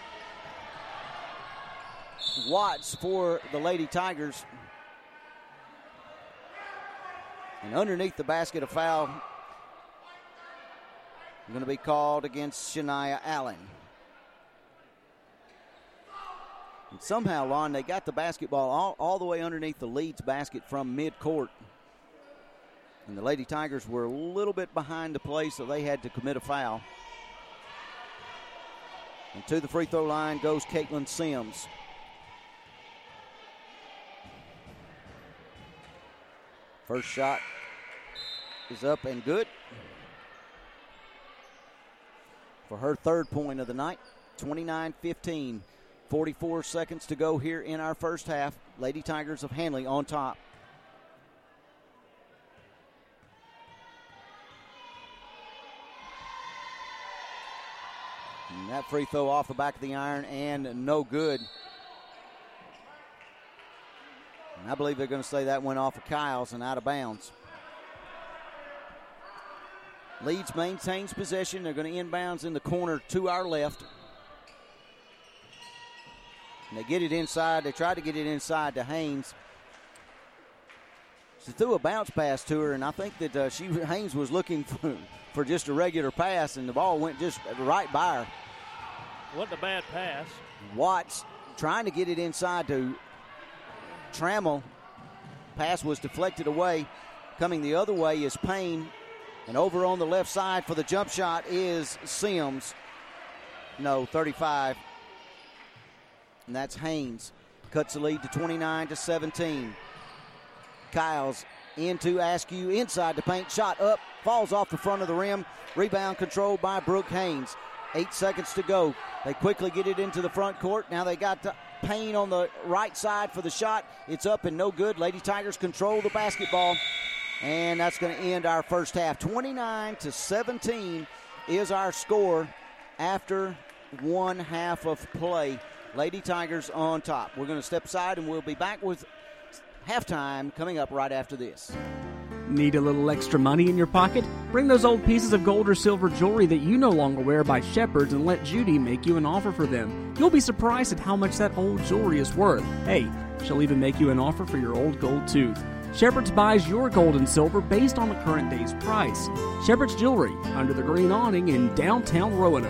Watts for the Lady Tigers. And underneath the basket, a foul going to be called against Shania Allen. And somehow, Lon, they got the basketball all, all the way underneath the Leeds basket from midcourt. And the Lady Tigers were a little bit behind the play, so they had to commit a foul. And to the free throw line goes Caitlin Sims. First shot is up and good for her third point of the night. twenty-nine fifteen, forty-four seconds to go here in our first half. Lady Tigers of Handley on top. And that free throw off the back of the iron and no good. And I believe they're going to say that went off of Kyles and out of bounds. Leeds maintains possession. They're going to inbounds in the corner to our left. And they get it inside. They tried to get it inside to Haynes. She threw a bounce pass to her, and I think that uh, she Haynes was looking for, for just a regular pass, and the ball went just right by her. Wasn't a bad pass. Watts trying to get it inside to Trammell. Pass was deflected away. Coming the other way is Payne. And over on the left side for the jump shot is Sims. No, thirty-five. And that's Haynes. Cuts the lead to twenty-nine to seventeen. Kyles into Askew, inside the paint, shot up, falls off the front of the rim. Rebound controlled by Brooke Haynes. Eight seconds to go. They quickly get it into the front court. Now they got to Payne on the right side for the shot. It's up and no good. Lady Tigers control the basketball. And that's going to end our first half. twenty-nine to seventeen is our score after one half of play. Lady Tigers on top. We're going to step aside and we'll be back with halftime coming up right after this. Need a little extra money in your pocket? Bring those old pieces of gold or silver jewelry that you no longer wear by Shepherd's and let Judy make you an offer for them. You'll be surprised at how much that old jewelry is worth. Hey, she'll even make you an offer for your old gold tooth. Shepherd's buys your gold and silver based on the current day's price. Shepherd's Jewelry, under the green awning in downtown Roanoke.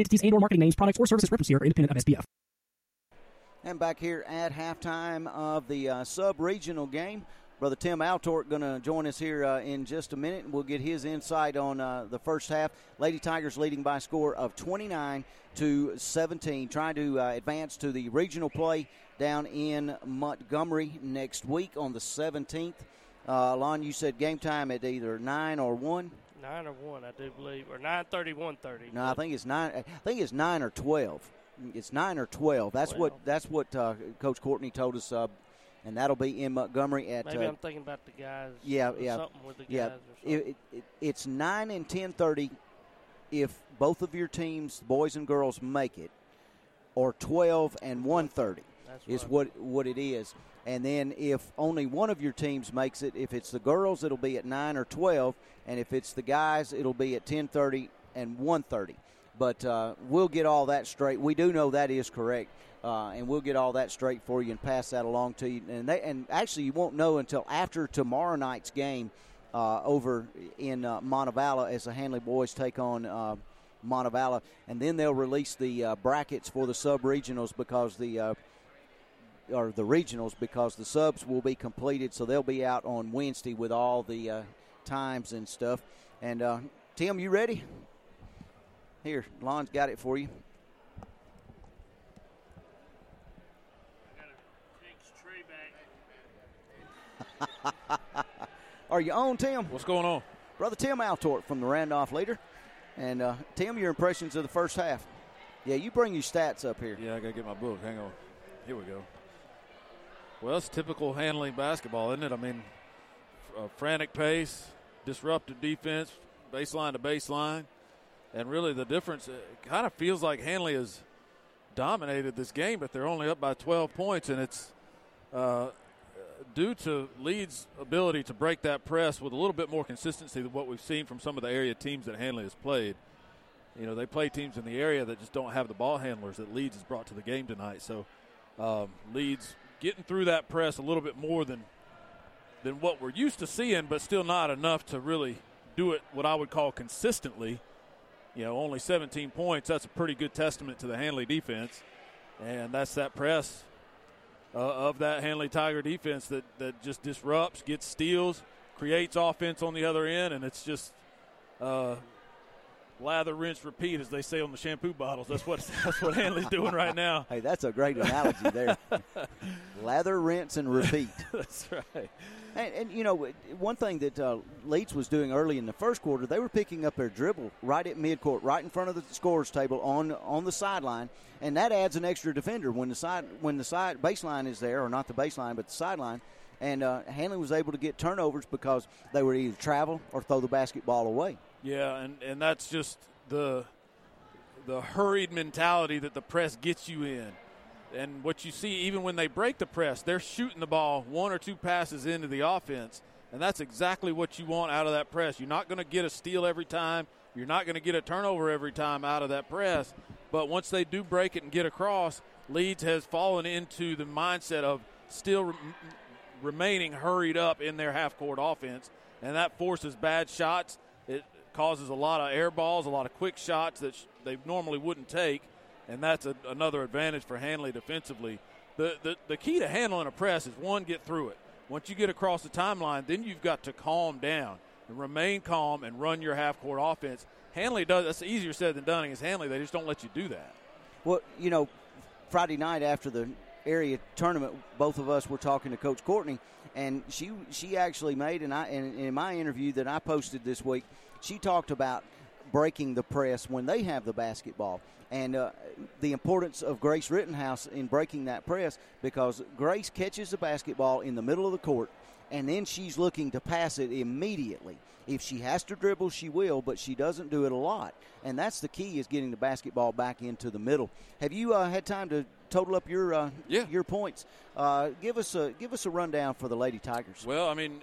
entities and or marketing names, products, or services referenced here are independent of S P F. And back here at halftime of the uh, sub-regional game, Brother Tim Altork going to join us here uh, in just a minute, and we'll get his insight on uh, the first half. Lady Tigers leading by a score of twenty-nine to seventeen, trying to uh, advance to the regional play down in Montgomery next week on the seventeenth. Uh, Alon, you said game time at either nine or one. nine or one, I do believe, or nine thirty, one thirty. No, I think it's nine. I think it's nine or twelve. It's nine or twelve. That's twelve. what that's what uh, Coach Courtney told us, uh, and that'll be in Montgomery at. Maybe uh, I'm thinking about the guys. Yeah, yeah, something with the yeah. guys or something. It, it, it's nine and ten thirty, if both of your teams, boys and girls, make it, or twelve and one thirty is what I mean. what it is. And then if only one of your teams makes it, if it's the girls, it'll be at nine or twelve, and if it's the guys, it'll be at ten thirty and one thirty. But uh, we'll get all that straight. We do know that is correct, uh, and we'll get all that straight for you and pass that along to you. And they, and actually, you won't know until after tomorrow night's game uh, over in uh, Montevallo as the Handley boys take on uh, Montevallo. And then they'll release the uh, brackets for the sub-regionals because the uh, – or the regionals, because the subs will be completed, so they'll be out on Wednesday with all the uh, times and stuff. And, uh, Tim, you ready? Here, Lon's got it for you. I got a big tree bag. Are you on, Tim? What's going on? Brother Tim Altork from the Randolph Leader. And, uh, Tim, your impressions of the first half? Yeah, you bring your stats up here. Yeah, I got to get my book. Hang on. Here we go. Well, it's typical Handling basketball, isn't it? I mean, a frantic pace, disruptive defense, baseline to baseline. And really the difference, it kind of feels like Handley has dominated this game, but they're only up by twelve points, and it's uh, due to Leeds' ability to break that press with a little bit more consistency than what we've seen from some of the area teams that Handley has played. You know, they play teams in the area that just don't have the ball handlers that Leeds has brought to the game tonight. So um, Leeds getting through that press a little bit more than than what we're used to seeing, but still not enough to really do it what I would call consistently. You know, only seventeen points, that's a pretty good testament to the Handley defense. And that's that press uh, of that Handley Tiger defense that, that just disrupts, gets steals, creates offense on the other end, and it's just uh, lather, rinse, repeat, as they say on the shampoo bottles. That's what that's what Handley's doing right now. Hey, that's a great analogy there. Lather, rinse, and repeat. That's right. And, and, you know, one thing that uh, Leeds was doing early in the first quarter, they were picking up their dribble right at midcourt, right in front of the scorer's table on on the sideline, and that adds an extra defender when the side when the side baseline is there, or not the baseline, but the sideline. And uh, Handley was able to get turnovers because they would either travel or throw the basketball away. Yeah, and, and that's just the the hurried mentality that the press gets you in. And what you see, even when they break the press, they're shooting the ball one or two passes into the offense, and that's exactly what you want out of that press. You're not going to get a steal every time. You're not going to get a turnover every time out of that press. But once they do break it and get across, Leeds has fallen into the mindset of still re- remaining hurried up in their half-court offense, and that forces bad shots. It causes a lot of air balls, a lot of quick shots that sh- they normally wouldn't take. And that's a, another advantage for Handley defensively. The, the the key to handling a press is, one, get through it. Once you get across the timeline, then you've got to calm down and remain calm and run your half-court offense. Handley does. That's easier said than done against Handley. They just don't let you do that. Well, you know, Friday night after the area tournament, both of us were talking to Coach Courtney, and she she actually made, and I and in my interview that I posted this week, she talked about breaking the press when they have the basketball. And uh, the importance of Grace Rittenhouse in breaking that press, because Grace catches the basketball in the middle of the court, and then she's looking to pass it immediately. If she has to dribble, she will, but she doesn't do it a lot. And that's the key, is getting the basketball back into the middle. Have you uh, had time to total up your uh, yeah. your points? Uh, give us a give us a rundown for the Lady Tigers. Well, I mean,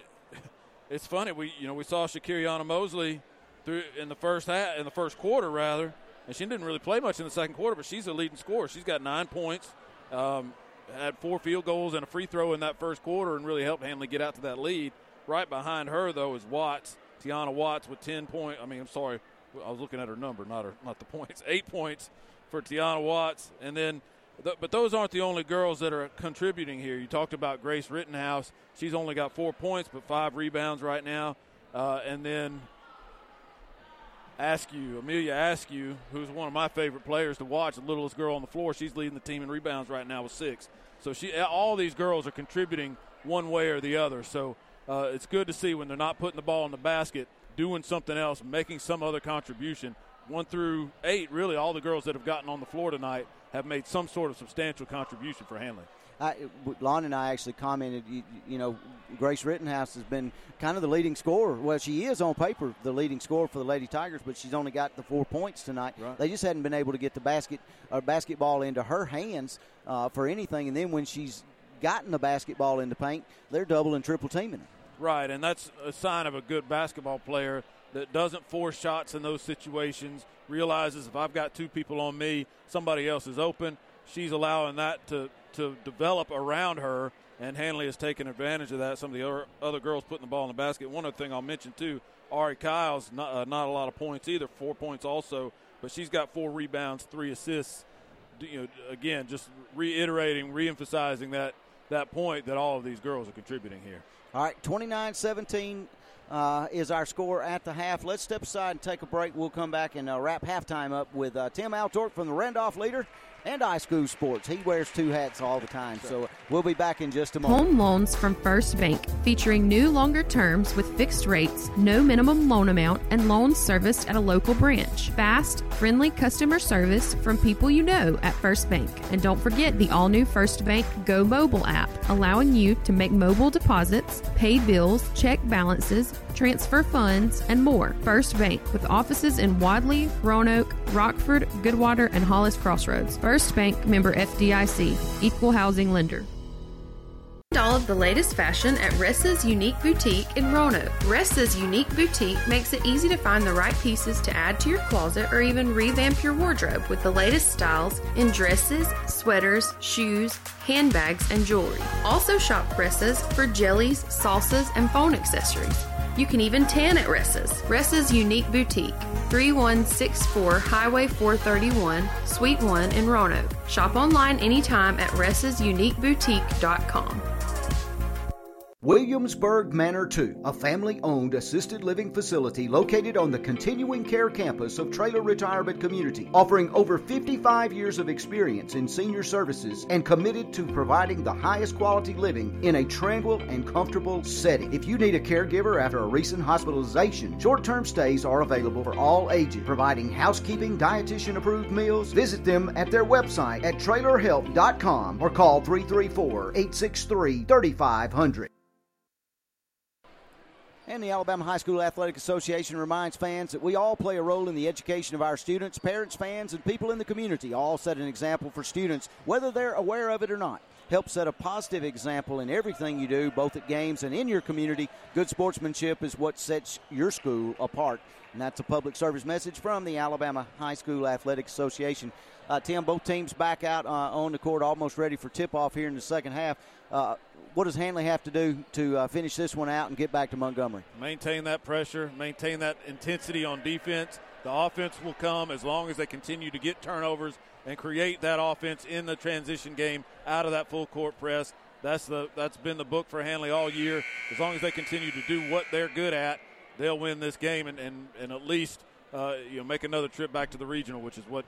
it's funny. We you know we saw Shakiriana Mosley through in the first half, in the first quarter rather. And she didn't really play much in the second quarter, but she's a leading scorer. She's got nine points, um, had four field goals and a free throw in that first quarter, and really helped Handley get out to that lead. Right behind her, though, is Watts, Tiana Watts with ten points. I mean, I'm sorry, I was looking at her number, not her, not the points. Eight points for Tiana Watts. And then, th- but those aren't the only girls that are contributing here. You talked about Grace Rittenhouse. She's only got four points, but five rebounds right now. Uh, and then Askew, Amelia Askew, who's one of my favorite players to watch, the littlest girl on the floor. She's leading the team in rebounds right now with six. So she, all these girls are contributing one way or the other. So uh, it's good to see when they're not putting the ball in the basket, doing something else, making some other contribution. One through eight, really, all the girls that have gotten on the floor tonight have made some sort of substantial contribution for Handley. I, Lon and I actually commented, you, you know, Grace Rittenhouse has been kind of the leading scorer. Well, she is on paper the leading scorer for the Lady Tigers, but she's only got the four points tonight. Right. They just hadn't been able to get the basket or basketball into her hands uh, for anything. And then when she's gotten the basketball in the paint, they're double and triple teaming. Right, and that's a sign of a good basketball player that doesn't force shots in those situations, realizes if I've got two people on me, somebody else is open. She's allowing that to, to develop around her, and Handley has taken advantage of that. Some of the other, other girls putting the ball in the basket. One other thing I'll mention, too, Ari Kyles, not, uh, not a lot of points either, four points also, but she's got four rebounds, three assists. You know, again, just reiterating, reemphasizing that, that point that all of these girls are contributing here. All right, twenty-nine seventeen uh, is our score at the half. Let's step aside and take a break. We'll come back and uh, wrap halftime up with uh, Tim Altork from the Randolph Leader. and iSchool Sports. He wears two hats all the time, so we'll be back in just a moment. Home loans from First Bank, featuring new longer terms with fixed rates, no minimum loan amount, and loans serviced at a local branch. Fast, friendly customer service from people you know at First Bank. And don't forget the all-new First Bank Go Mobile app, allowing you to make mobile deposits, pay bills, check balances, transfer funds, and more. First Bank, with offices in Wadley, Roanoke, Rockford, Goodwater, and Hollis Crossroads. First Bank, member F D I C, equal housing lender. All of the latest fashion at Ressa's Unique Boutique in Roanoke. Ressa's Unique Boutique makes it easy to find the right pieces to add to your closet or even revamp your wardrobe with the latest styles in dresses, sweaters, shoes, handbags, and jewelry. Also shop Ressa's for jellies, salsas, and phone accessories. You can even tan at Ressa's. Ressa's Unique Boutique, thirty-one sixty-four Highway four thirty-one, Suite one in Roanoke. Shop online anytime at ressas unique boutique dot com. Williamsburg Manor two, a family-owned assisted living facility located on the continuing care campus of Trailer Retirement Community, offering over fifty-five years of experience in senior services and committed to providing the highest quality living in a tranquil and comfortable setting. If you need a caregiver after a recent hospitalization, short-term stays are available for all ages, providing housekeeping, dietitian-approved meals. Visit them at their website at trailer health dot com or call three three four, eight six three, three five zero zero. And the Alabama High School Athletic Association reminds fans that we all play a role in the education of our students. Parents, fans, and people in the community all set an example for students, whether they're aware of it or not. Help set a positive example in everything you do, both at games and in your community. Good sportsmanship is what sets your school apart. And that's a public service message from the Alabama High School Athletic Association. Uh, Tim, both teams back out uh, on the court, almost ready for tip-off here in the second half. Uh, what does Handley have to do to uh, finish this one out and get back to Montgomery? Maintain that pressure, maintain that intensity on defense. The offense will come as long as they continue to get turnovers and create that offense in the transition game out of that full court press. That's the that's been the book for Handley all year. As long as they continue to do what they're good at, they'll win this game and, and, and at least uh, you know make another trip back to the regional, which is what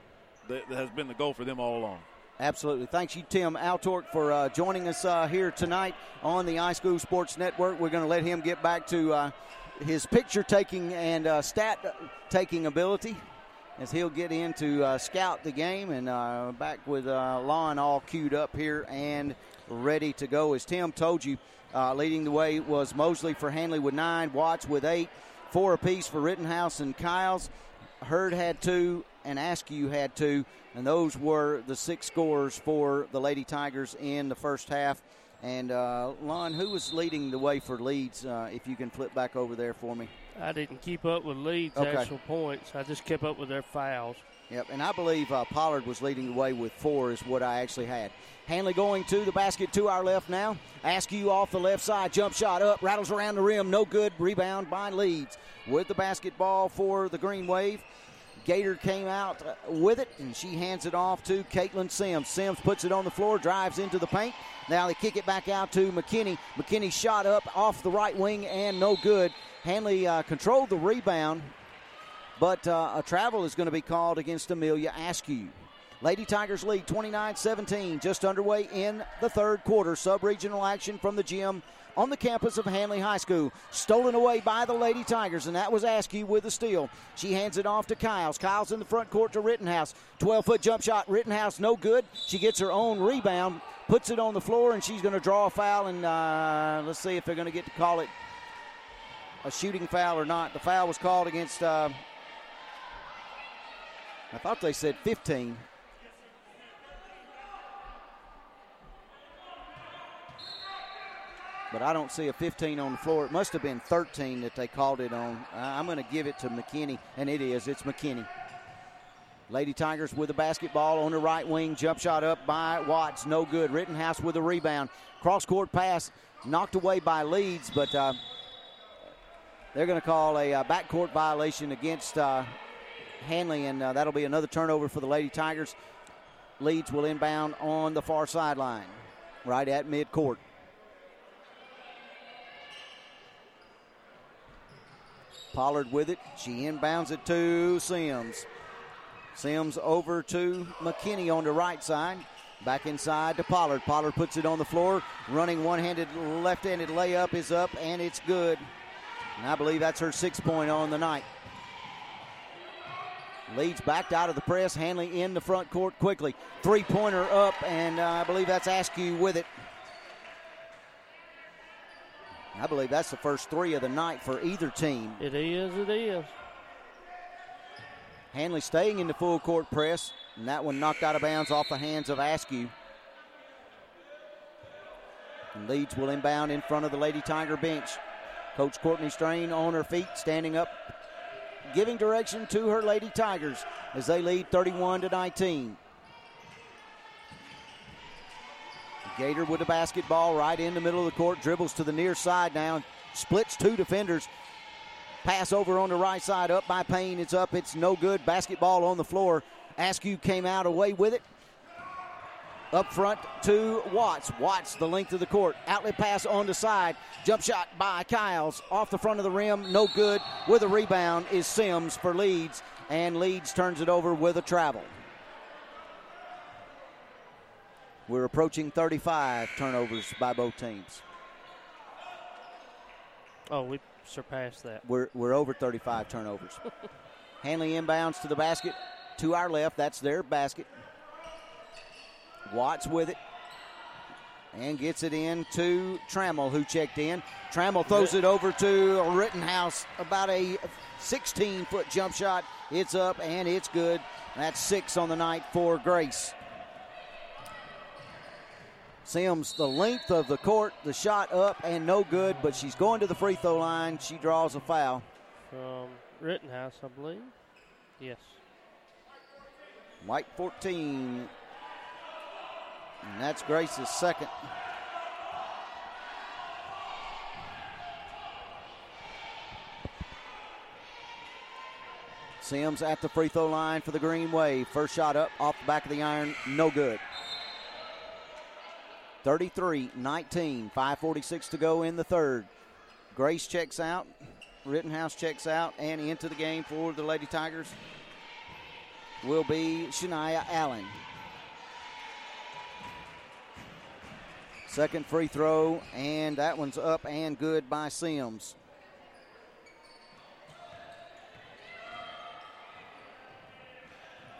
that has been the goal for them all along. Absolutely. Thanks you, Tim Altork, for uh, joining us uh, here tonight on the iSchool Sports Network. We're going to let him get back to uh, his picture-taking and uh, stat-taking ability as he'll get in to uh, scout the game. And uh, back with uh, Lon all queued up here and ready to go. As Tim told you, uh, leading the way was Mosley for Handley with nine, Watts with eight, four apiece for Rittenhouse and Kiles. Hurd had two, and Askew had two, and those were the six scores for the Lady Tigers in the first half. And, uh, Lon, who was leading the way for Leeds, uh, if you can flip back over there for me? I didn't keep up with Leeds' okay. actual points. I just kept up with their fouls. Yep, and I believe uh, Pollard was leading the way with four is what I actually had. Handley going to the basket to our left now. Askew off the left side, jump shot up, rattles around the rim, no good, rebound by Leeds. With the basketball for the Green Wave. Gator came out with it, and she hands it off to Caitlin Sims. Sims puts it on the floor, drives into the paint. Now they kick it back out to McKinney. McKinney shot up off the right wing and no good. Handley uh, controlled the rebound, but uh, a travel is going to be called against Amelia Askew. Lady Tigers lead twenty-nine seventeen, just underway in the third quarter. Sub-regional action from the gym on the campus of Handley High School. Stolen away by the Lady Tigers, and that was Askew with the steal. She hands it off to Kiles. Kiles in the front court to Rittenhouse. twelve-foot jump shot. Rittenhouse no good. She gets her own rebound, puts it on the floor, and she's going to draw a foul. And uh, let's see if they're going to get to call it a shooting foul or not. The foul was called against, uh, I thought they said fifteen. But I don't see a fifteen on the floor. It must have been thirteen that they called it on. I'm going to give it to McKinney, and it is. It's McKinney. Lady Tigers with a basketball on the right wing. Jump shot up by Watts. No good. Rittenhouse with a rebound. Cross-court pass knocked away by Leeds, but uh, they're going to call a uh, backcourt violation against uh, Handley, and uh, that'll be another turnover for the Lady Tigers. Leeds will inbound on the far sideline, right at midcourt. Pollard with it. She inbounds it to Sims. Sims over to McKinney on the right side. Back inside to Pollard. Pollard puts it on the floor. Running one-handed, left-handed layup is up, and it's good. And I believe that's her six-point on the night. Leeds backed out of the press. Handley in the front court quickly. Three-pointer up, and uh, I believe that's Askew with it. I believe that's the first three of the night for either team. It is, it is. Handley staying in the full court press, and that one knocked out of bounds off the hands of Askew. And Leeds will inbound in front of the Lady Tiger bench. Coach Courtney Strain on her feet, standing up, giving direction to her Lady Tigers as they lead thirty-one to nineteen. Gator with the basketball right in the middle of the court, dribbles to the near side now, splits two defenders. Pass over on the right side, up by Payne. It's up, it's no good. Basketball on the floor. Askew came out away with it. Up front to Watts. Watts the length of the court. Outlet pass on the side. Jump shot by Kiles. Off the front of the rim, no good. With a rebound is Sims for Leeds, and Leeds turns it over with a travel. We're approaching thirty-five turnovers by both teams. Oh, we surpassed that. We're we're over thirty-five turnovers. Handley inbounds to the basket. To our left, that's their basket. Watts with it. And gets it in to Trammell, who checked in. Trammell throws it over to Rittenhouse. About a sixteen-foot jump shot. It's up, and it's good. That's six on the night for Grace. Sims, the length of the court, the shot up, and no good, but she's going to the free throw line. She draws a foul. From Rittenhouse, I believe. Yes. White fourteen. And that's Grace's second. Sims at the free throw line for the Green Wave. First shot up, off the back of the iron, no good. thirty-three nineteen, five forty-six to go in the third. Grace checks out, Rittenhouse checks out, and into the game for the Lady Tigers will be Shania Allen. Second free throw, and that one's up and good by Sims.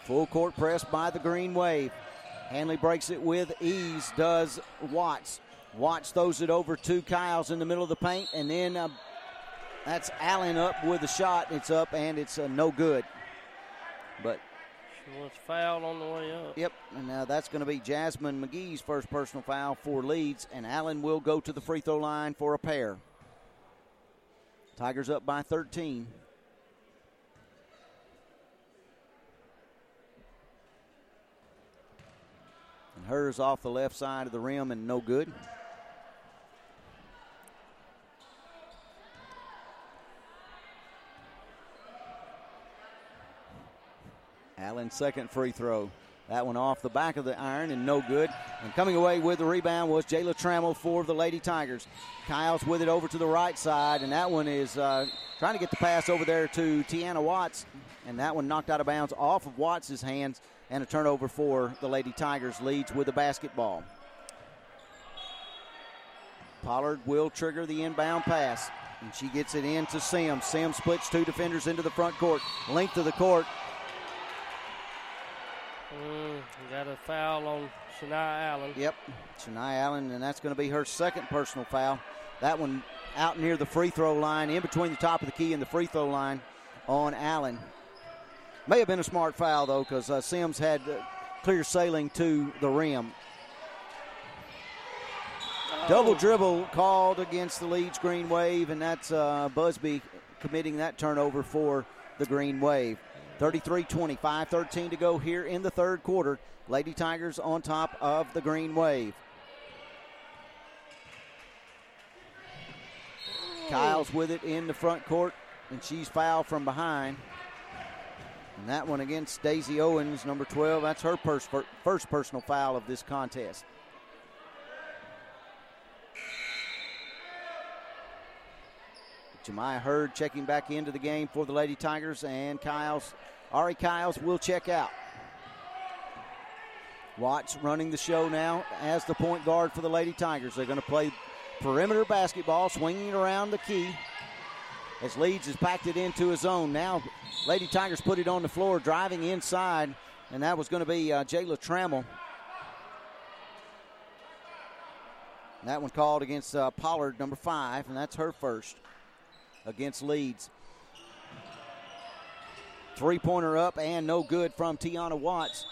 Full court press by the Green Wave. Handley breaks it with ease, does Watts. Watts throws it over to Kiles in the middle of the paint, and then uh, that's Allen up with a shot. It's up, and it's uh, no good. But she was fouled on the way up. Yep, and now that's going to be Jasmine McGee's first personal foul for Leeds, and Allen will go to the free throw line for a pair. Tigers up by thirteen. And hers off the left side of the rim and no good. Allen's second free throw. That one off the back of the iron and no good. And coming away with the rebound was Jayla Trammell for the Lady Tigers. Kyles with it over to the right side, and that one is uh, trying to get the pass over there to Tiana Watts, and that one knocked out of bounds off of Watts' hands, and a turnover for the Lady Tigers. Leads with the basketball. Pollard will trigger the inbound pass, and she gets it in to Sims. Sims splits two defenders into the front court. Length of the court. Mm, got a foul on Shania Allen. Yep, Shania Allen, and that's going to be her second personal foul. That one out near the free throw line, in between the top of the key and the free throw line on Allen. May have been a smart foul, though, because uh, Sims had uh, clear sailing to the rim. Oh. Double dribble called against the Leeds Green Wave, and that's uh, Busby committing that turnover for the Green Wave. thirty-three twenty, five thirteen to go here in the third quarter. Lady Tigers on top of the Green Wave. Oh. Kyle's with it in the front court, and she's fouled from behind. And that one against Daisy Owens, number twelve. That's her pers- first personal foul of this contest. Jemiah Hurd checking back into the game for the Lady Tigers, and Kyles Ari Kiles will check out. Watts running the show now as the point guard for the Lady Tigers. They're going to play perimeter basketball, swinging it around the key as Leeds has packed it into his zone. Now Lady Tigers put it on the floor, driving inside, and that was going to be uh, Jayla Trammell. That one called against uh, Pollard, number five, and that's her first against Leeds. Three-pointer up and no good from Tiana Watts.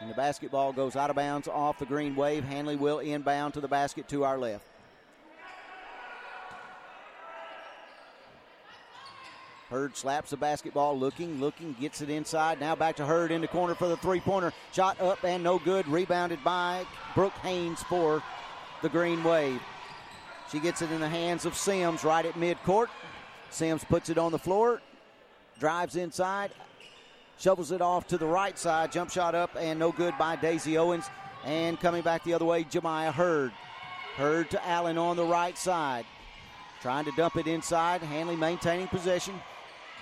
And the basketball goes out of bounds off the green wave. Handley will inbound to the basket to our left. Hurd slaps the basketball, looking, looking, gets it inside. Now back to Hurd in the corner for the three-pointer. Shot up and no good. Rebounded by Brooke Haynes for the green wave. She gets it in the hands of Sims right at midcourt. Sims puts it on the floor, drives inside, shovels it off to the right side. Jump shot up and no good by Daisy Owens. And coming back the other way, Jemiah Hurd. Hurd to Allen on the right side. Trying to dump it inside. Handley maintaining possession.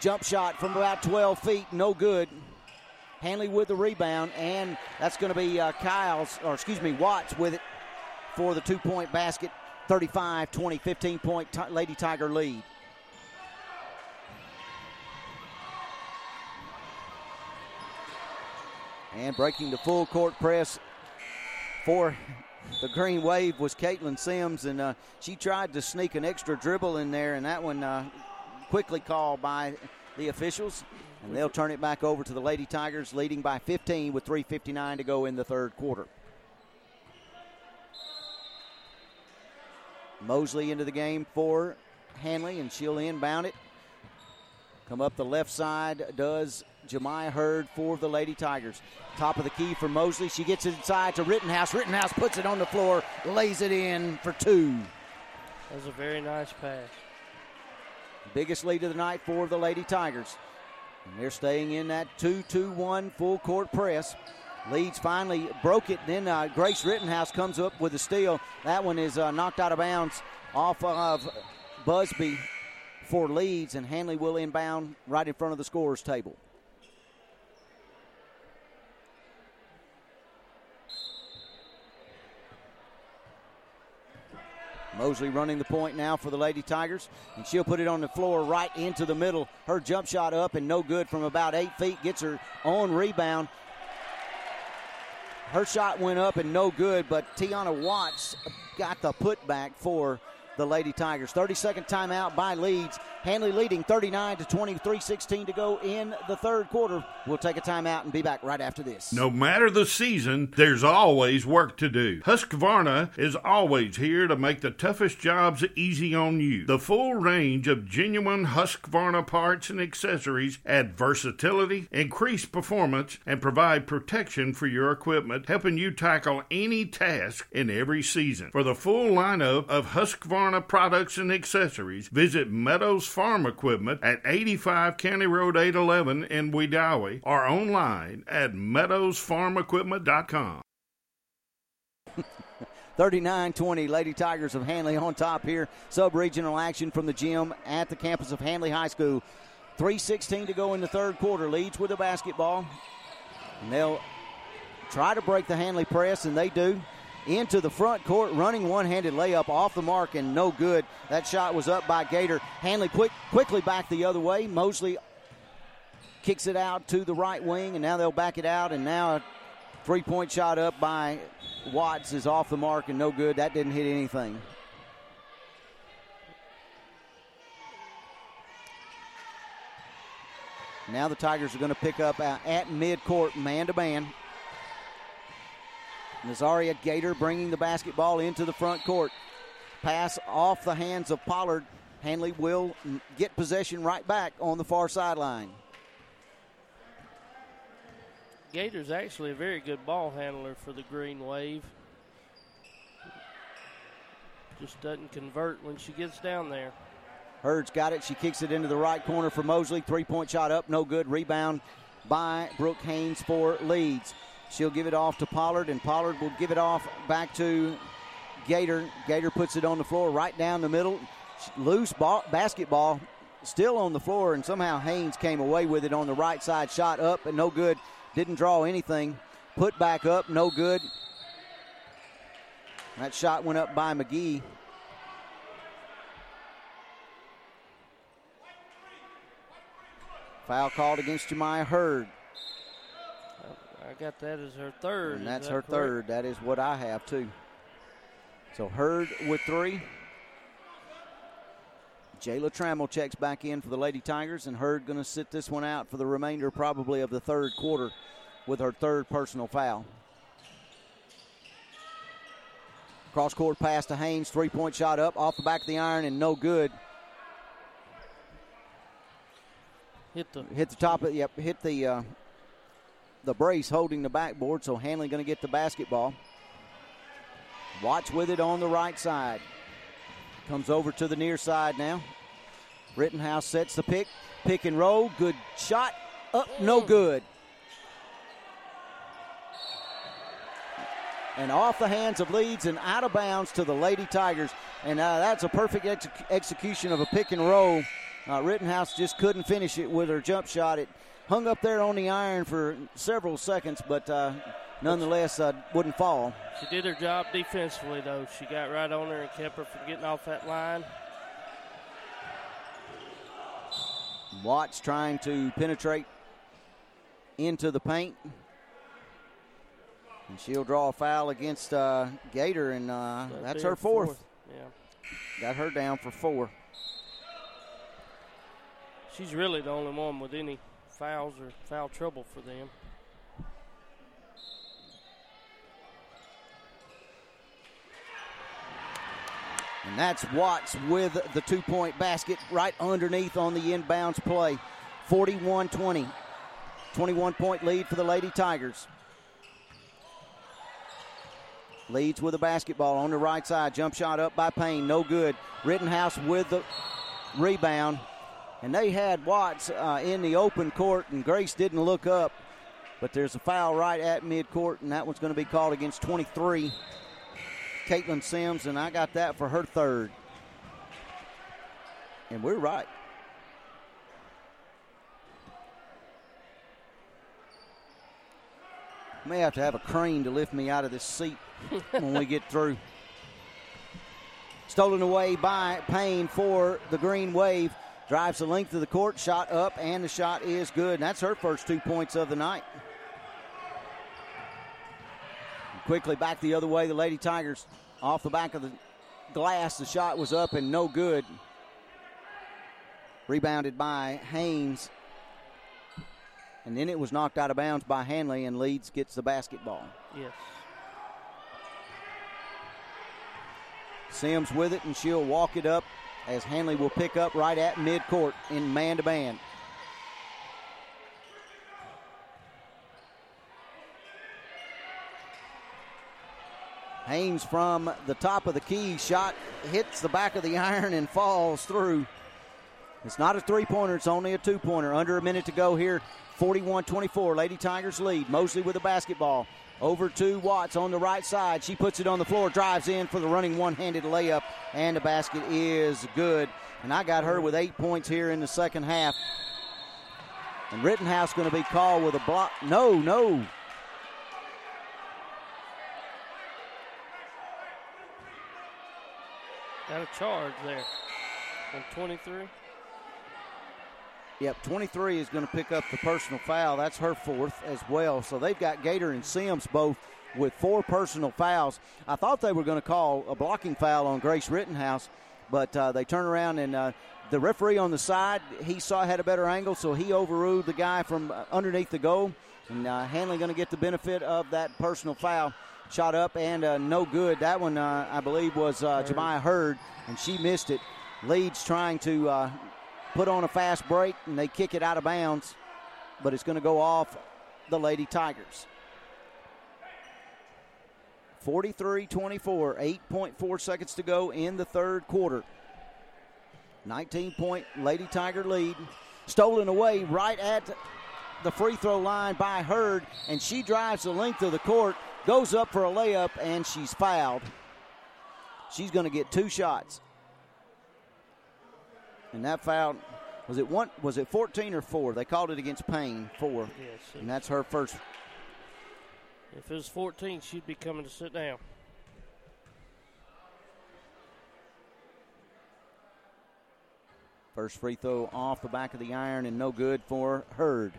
Jump shot from about twelve feet, no good. Handley with the rebound, and that's going to be uh, Kyles, or excuse me, Watts with it for the two-point basket. thirty-five twenty, fifteen-point t- Lady Tiger lead. And breaking the full-court press for the green wave was Caitlin Sims, and uh, she tried to sneak an extra dribble in there, and that one... Uh, quickly called by the officials, and they'll turn it back over to the Lady Tigers, leading by fifteen with three fifty-nine to go in the third quarter. Mosley into the game for Handley, and she'll inbound it. Come up the left side does Jemiah Hurd for the Lady Tigers. Top of the key for Mosley. She gets it inside to Rittenhouse. Rittenhouse puts it on the floor, lays it in for two. That was a very nice pass. Biggest lead of the night for the Lady Tigers. And they're staying in that two two one full court press. Leeds finally broke it. Then uh, Grace Rittenhouse comes up with a steal. That one is uh, knocked out of bounds off of Busby for Leeds, and Handley will inbound right in front of the scorer's table. Mosley running the point now for the Lady Tigers, and she'll put it on the floor right into the middle. Her jump shot up and no good from about eight feet. Gets her own rebound. Her shot went up and no good, but Tiana Watts got the putback for the Lady Tigers. thirty-second timeout by Leeds. Handley leading thirty-nine to twenty, three sixteen to go in the third quarter. We'll take a timeout and be back right after this. No matter the season, there's always work to do. Husqvarna is always here to make the toughest jobs easy on you. The full range of genuine Husqvarna parts and accessories add versatility, increase performance, and provide protection for your equipment, helping you tackle any task in every season. For the full lineup of Husqvarna products and accessories, visit Meadows Farm Equipment at eighty-five County Road eight eleven in Wedowee or online at meadows farm equipment dot com. thirty-nine twenty, Lady Tigers of Handley on top here. Sub-regional action from the gym at the campus of Handley High School. three sixteen to go in the third quarter. Leeds with a basketball. And they'll try to break the Handley press, and they do. Into the front court, running one-handed layup off the mark and no good. That shot was up by Gator. Handley quick, quickly back the other way. Mosley kicks it out to the right wing, and now they'll back it out. And now a three-point shot up by Watts is off the mark and no good. That didn't hit anything. Now the Tigers are going to pick up at midcourt, man-to-man. Nazaria Gator bringing the basketball into the front court. Pass off the hands of Pollard. Handley will get possession right back on the far sideline. Gator's actually a very good ball handler for the green wave. Just doesn't convert when she gets down there. Hurd's got it. She kicks it into the right corner for Mosley. Three-point shot up, no good. Rebound by Brooke Haynes for Leeds. She'll give it off to Pollard, and Pollard will give it off back to Gator. Gator puts it on the floor right down the middle. Loose ball, basketball still on the floor, and somehow Haynes came away with it on the right side. Shot up, but no good. Didn't draw anything. Put back up, no good. That shot went up by McGee. Foul called against Jemiah Hurd. I got that as her third. And that's that her correct? third. That is what I have, too. So Hurd with three. Jayla Trammell checks back in for the Lady Tigers, and Hurd going to sit this one out for the remainder probably of the third quarter with her third personal foul. Cross-court pass to Haynes, three-point shot up, off the back of the iron, and no good. Hit the, hit the top, of, yep, hit the uh, the brace holding the backboard, so Handley going to get the basketball. Watts with it on the right side. Comes over to the near side now. Rittenhouse sets the pick. Pick and roll. Good shot. Up, no good. And off the hands of Leeds and out of bounds to the Lady Tigers. And uh, that's a perfect ex- execution of a pick and roll. Uh, Rittenhouse just couldn't finish it with her jump shot. It hung up there on the iron for several seconds, but uh, nonetheless uh, wouldn't fall. She did her job defensively, though. She got right on her and kept her from getting off that line. Watts trying to penetrate into the paint. And she'll draw a foul against uh, Gator, and uh, that's her fourth. fourth. Yeah. Got her down for four. She's really the only one with any fouls or foul trouble for them. And that's Watts with the two-point basket right underneath on the inbounds play. forty-one twenty. twenty-one-point lead for the Lady Tigers. Leeds with a basketball on the right side. Jump shot up by Payne. No good. Rittenhouse with the rebound. And they had Watts uh, in the open court, and Grace didn't look up. But there's a foul right at midcourt, and that one's going to be called against twenty-three. Caitlin Sims, and I got that for her third. And we're right. May have to have a crane to lift me out of this seat when we get through. Stolen away by Payne for the Green Wave. Drives the length of the court, shot up, and the shot is good. And that's her first two points of the night. And quickly back the other way, the Lady Tigers off the back of the glass. The shot was up and no good. Rebounded by Haynes. And then it was knocked out of bounds by Handley, and Leeds gets the basketball. Yes. Sims with it, and she'll walk it up as Handley will pick up right at midcourt in man-to-man. Haynes from the top of the key, shot hits the back of the iron and falls through. It's not a three-pointer, it's only a two-pointer. Under a minute to go here. forty-one twenty-four, Lady Tigers lead. Mosley with the basketball. Over to Watts on the right side. She puts it on the floor, drives in for the running one-handed layup, and the basket is good. And I got her with eight points here in the second half. And Rittenhouse going to be called with a block. No, no. Got a charge there on twenty-three. Yep, twenty-three is going to pick up the personal foul. That's her fourth as well. So they've got Gator and Sims both with four personal fouls. I thought they were going to call a blocking foul on Grace Rittenhouse, but uh, they turn around, and uh, the referee on the side, he saw had a better angle, so he overruled the guy from underneath the goal. And uh, Handley going to get the benefit of that personal foul. Shot up and uh, no good. That one, uh, I believe, was uh, Jemiah Hurd, and she missed it. Leeds trying to... Uh, put on a fast break, and they kick it out of bounds, but it's going to go off the Lady Tigers. forty-three twenty-four, eight point four seconds to go in the third quarter. nineteen-point Lady Tiger lead. Stolen away right at the free throw line by Hurd, and she drives the length of the court, goes up for a layup, and she's fouled. She's going to get two shots. And that foul Was it one? Was it fourteen or four? They called it against Payne, four. Yes, and that's her first. If it was fourteen, she'd be coming to sit down. First free throw off the back of the iron and no good for Hurd.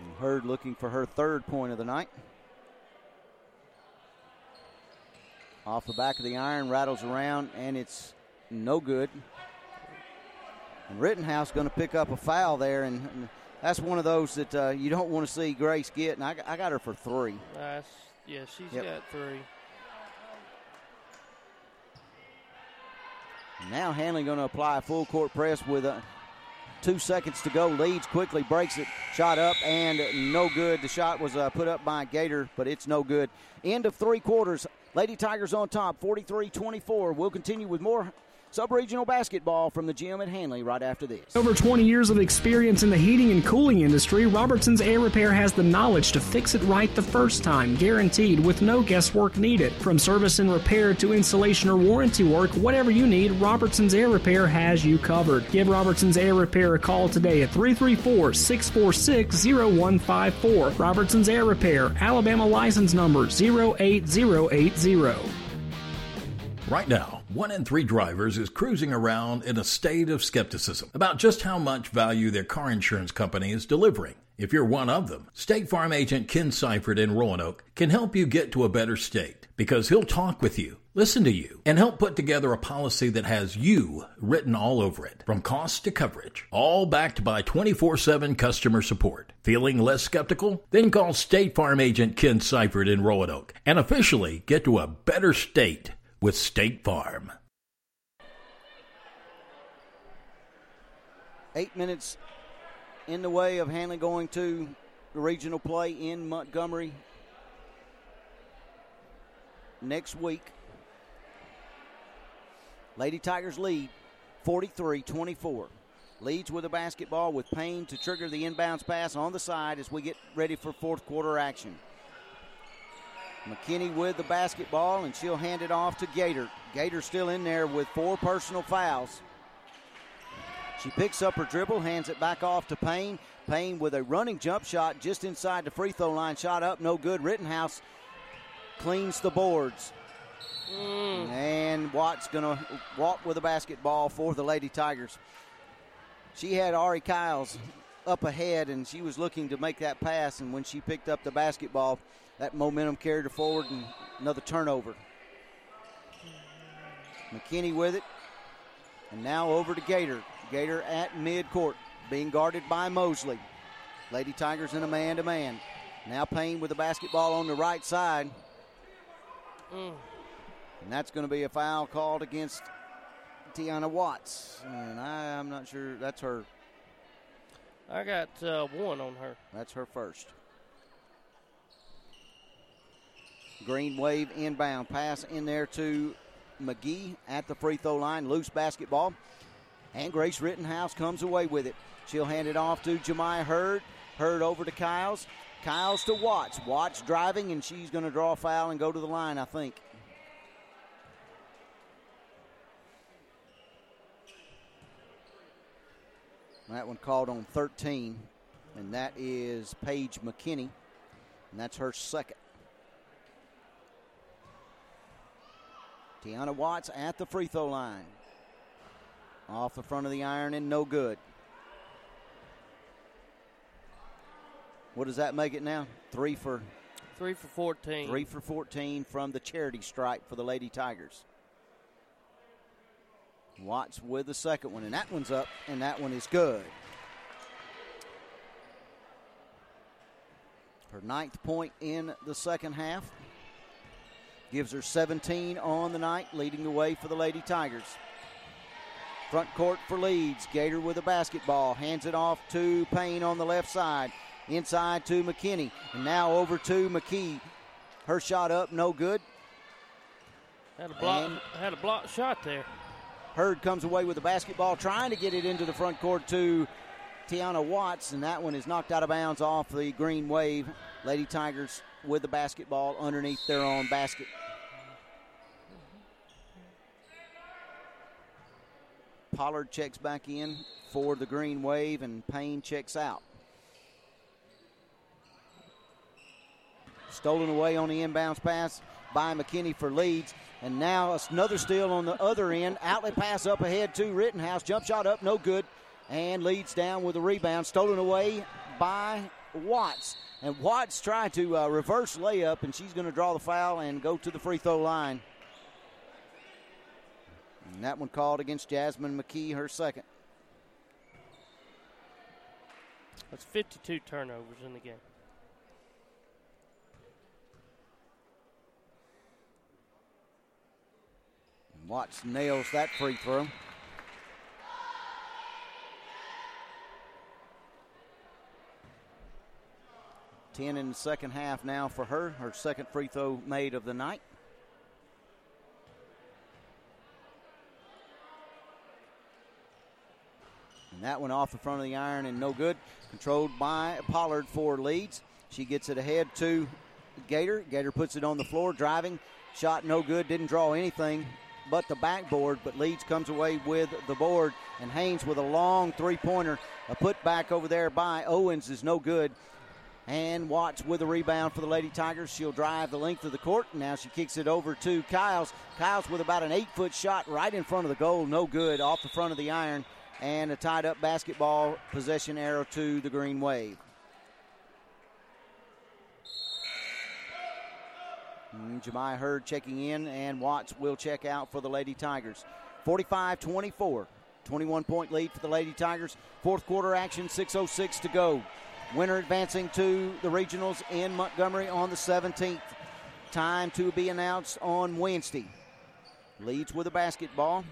And Hurd looking for her third point of the night. Off the back of the iron, rattles around, and it's no good. And Rittenhouse going to pick up a foul there, and, and that's one of those that uh, you don't want to see Grace get, and I, I got her for three. Nice. Yeah, she's yep. got three. Now Handley going to apply a full court press with uh, two seconds to go. Leeds quickly breaks it. Shot up and no good. The shot was uh, put up by Gator, but it's no good. End of three quarters. Lady Tigers on top, forty-three twenty-four. We'll continue with more sub-regional basketball from the gym at Handley right after this. Over twenty years of experience in the heating and cooling industry, Robertson's Air Repair has the knowledge to fix it right the first time, guaranteed, with no guesswork needed. From service and repair to installation or warranty work, whatever you need, Robertson's Air Repair has you covered. Give Robertson's Air Repair a call today at three three four, six four six, zero one five four. Robertson's Air Repair, Alabama license number zero eight zero eight zero. Right now, one in three drivers is cruising around in a state of skepticism about just how much value their car insurance company is delivering. If you're one of them, State Farm agent Ken Seifert in Roanoke can help you get to a better state because he'll talk with you, listen to you, and help put together a policy that has you written all over it, from cost to coverage, all backed by twenty-four seven customer support. Feeling less skeptical? Then call State Farm agent Ken Seifert in Roanoke and officially get to a better state with State Farm. Eight minutes in the way of Handley going to regional play in Montgomery next week. Lady Tigers lead forty-three twenty-four. Leads with a basketball with Payne to trigger the inbounds pass on the side as we get ready for fourth quarter action. McKinney with the basketball, and she'll hand it off to Gator. Gator still in there with four personal fouls. She picks up her dribble, hands it back off to Payne. Payne with a running jump shot just inside the free throw line. Shot up, no good. Rittenhouse cleans the boards. Mm. And Watt's going to walk with the basketball for the Lady Tigers. She had Ari Kiles up ahead, and she was looking to make that pass, and when she picked up the basketball, that momentum carried her forward, and another turnover. McKinney with it. And now over to Gator. Gator at midcourt, being guarded by Mosley. Lady Tigers in a man-to-man. Now Payne with the basketball on the right side. Mm. And that's going to be a foul called against Tiana Watts. And I, I'm not sure that's her. I got uh, one on her. That's her first. Green Wave inbound pass in there to McGee at the free throw line. Loose basketball. And Grace Rittenhouse comes away with it. She'll hand it off to Jamiah Hurd. Hurd over to Kiles. Kiles to Watts. Watts driving, and she's going to draw a foul and go to the line, I think. That one called on thirteen, and that is Paige McKinney, and that's her second. Tiana Watts at the free throw line. Off the front of the iron and no good. What does that make it now? Three for? Three for fourteen. Three for fourteen from the charity stripe for the Lady Tigers. Watts with the second one, and that one's up, and that one is good. Her ninth point in the second half. Gives her seventeen on the night, leading the way for the Lady Tigers. Front court for Leeds. Gator with a basketball. Hands it off to Payne on the left side. Inside to McKinney. And now over to McKee. Her shot up, no good. Had a block, had a block shot there. Hurd comes away with the basketball, trying to get it into the front court to Tiana Watts. And that one is knocked out of bounds off the Green Wave. Lady Tigers with the basketball underneath their own basket. Pollard checks back in for the Green Wave, and Payne checks out. Stolen away on the inbounds pass by McKinney for Leeds. And now another steal on the other end. Outlet pass up ahead to Rittenhouse. Jump shot up, no good. And Leeds down with a rebound. Stolen away by Watts. And Watts tried to uh, reverse layup, and she's going to draw the foul and go to the free throw line. And that one called against Jasmine McKee, her second. That's fifty-two turnovers in the game. And Watts nails that free throw. ten in the second half now for her. Her second free throw made of the night. And that one off the front of the iron and no good. Controlled by Pollard for Leeds. She gets it ahead to Gator. Gator puts it on the floor, driving. Shot no good, didn't draw anything but the backboard. But Leeds comes away with the board. And Haynes with a long three-pointer. A putback over there by Owens is no good. And Watts with a rebound for the Lady Tigers. She'll drive the length of the court. Now she kicks it over to Kiles. Kiles with about an eight-foot shot right in front of the goal. No good off the front of the iron. And a tied-up basketball possession arrow to the Green Wave. And Jemai Hurd checking in, and Watts will check out for the Lady Tigers. forty-five twenty-four. twenty-one-point lead for the Lady Tigers. Fourth quarter action, six oh six to go. Winner advancing to the regionals in Montgomery on the seventeenth. Time to be announced on Wednesday. Leeds with a basketball.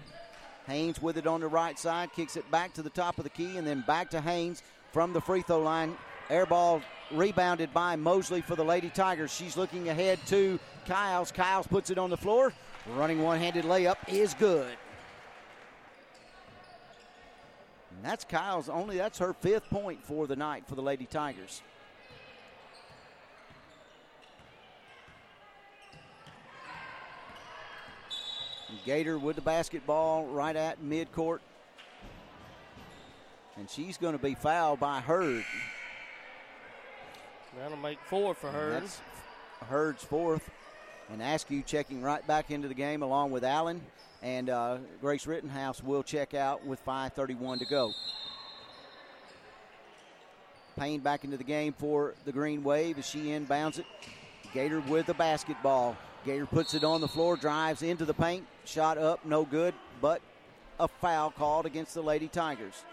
Haynes with it on the right side. Kicks it back to the top of the key and then back to Haynes from the free throw line. Air ball rebounded by Mosley for the Lady Tigers. She's looking ahead to Kiles. Kiles puts it on the floor. Running one-handed layup is good. And that's Kyle's only, that's her fifth point for the night for the Lady Tigers. And Gator with the basketball right at midcourt. And she's going to be fouled by Hurd. That'll make four for Hurd. That's Hurd's fourth. And Askew checking right back into the game along with Allen. And uh, Grace Rittenhouse will check out with five thirty-one to go. Payne back into the game for the Green Wave as she inbounds it. Gator with the basketball. Gator puts it on the floor, drives into the paint. Shot up, no good, but a foul called against the Lady Tigers.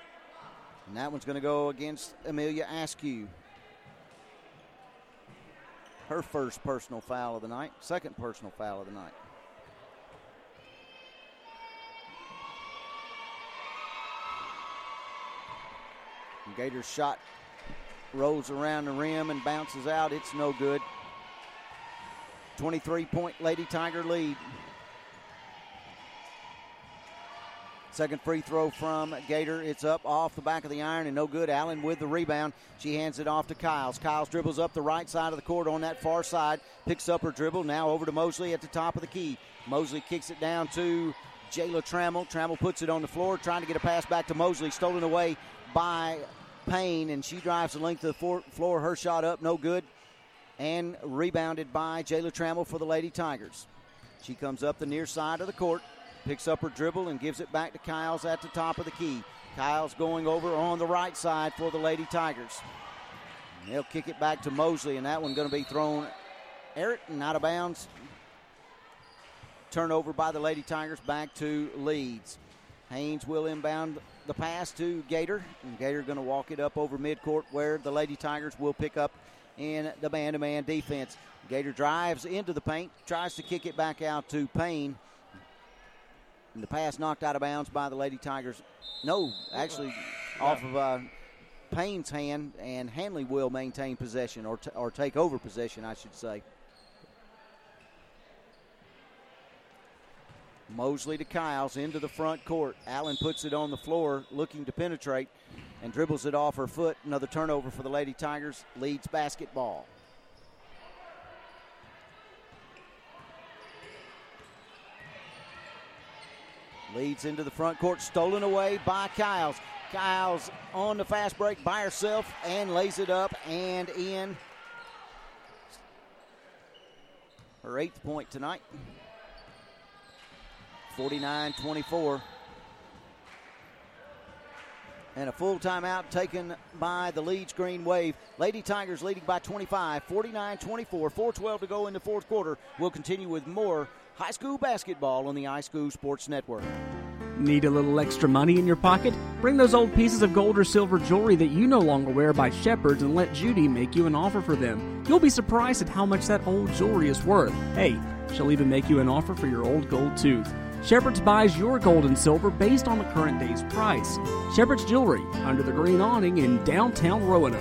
And that one's going to go against Amelia Askew. Her first personal foul of the night, second personal foul of the night. Gator's shot rolls around the rim and bounces out. It's no good. twenty-three-point Lady Tiger lead. Second free throw from Gator. It's up off the back of the iron and no good. Allen with the rebound. She hands it off to Kiles. Kiles dribbles up the right side of the court on that far side. Picks up her dribble. Now over to Mosley at the top of the key. Mosley kicks it down to Jayla Trammell. Trammell puts it on the floor, trying to get a pass back to Mosley. Stolen away by Payne, and she drives the length of the floor. Her shot up, no good, and rebounded by Jayla Trammell for the Lady Tigers. She comes up the near side of the court, picks up her dribble, and gives it back to Kiles at the top of the key. Kiles going over on the right side for the Lady Tigers. And they'll kick it back to Mosley, and that one going to be thrown errant and out of bounds. Turnover by the Lady Tigers, back to Leeds. Haynes will inbound the pass to Gator, and Gator going to walk it up over midcourt where the Lady Tigers will pick up in the man-to-man defense. Gator drives into the paint, tries to kick it back out to Payne, and the pass knocked out of bounds by the Lady Tigers. No, actually yeah. off of uh, Payne's hand, and Handley will maintain possession or, t- or take over possession, I should say. Mosley to Kiles into the front court. Allen puts it on the floor looking to penetrate and dribbles it off her foot. Another turnover for the Lady Tigers. Leeds basketball. Leads into the front court, stolen away by Kiles. Kiles on the fast break by herself and lays it up and in. Her eighth point tonight. forty-nine twenty-four. And a full timeout taken by the Leeds Green Wave. Lady Tigers leading by twenty-five, forty-nine twenty-four, four twelve to go in the fourth quarter. We'll continue with more high school basketball on the iSchool Sports Network. Need a little extra money in your pocket? Bring those old pieces of gold or silver jewelry that you no longer wear by Shepherd's and let Judy make you an offer for them. You'll be surprised at how much that old jewelry is worth. Hey, she'll even make you an offer for your old gold tooth. Shepherd's buys your gold and silver based on the current day's price. Shepherd's Jewelry, under the green awning in downtown Roanoke.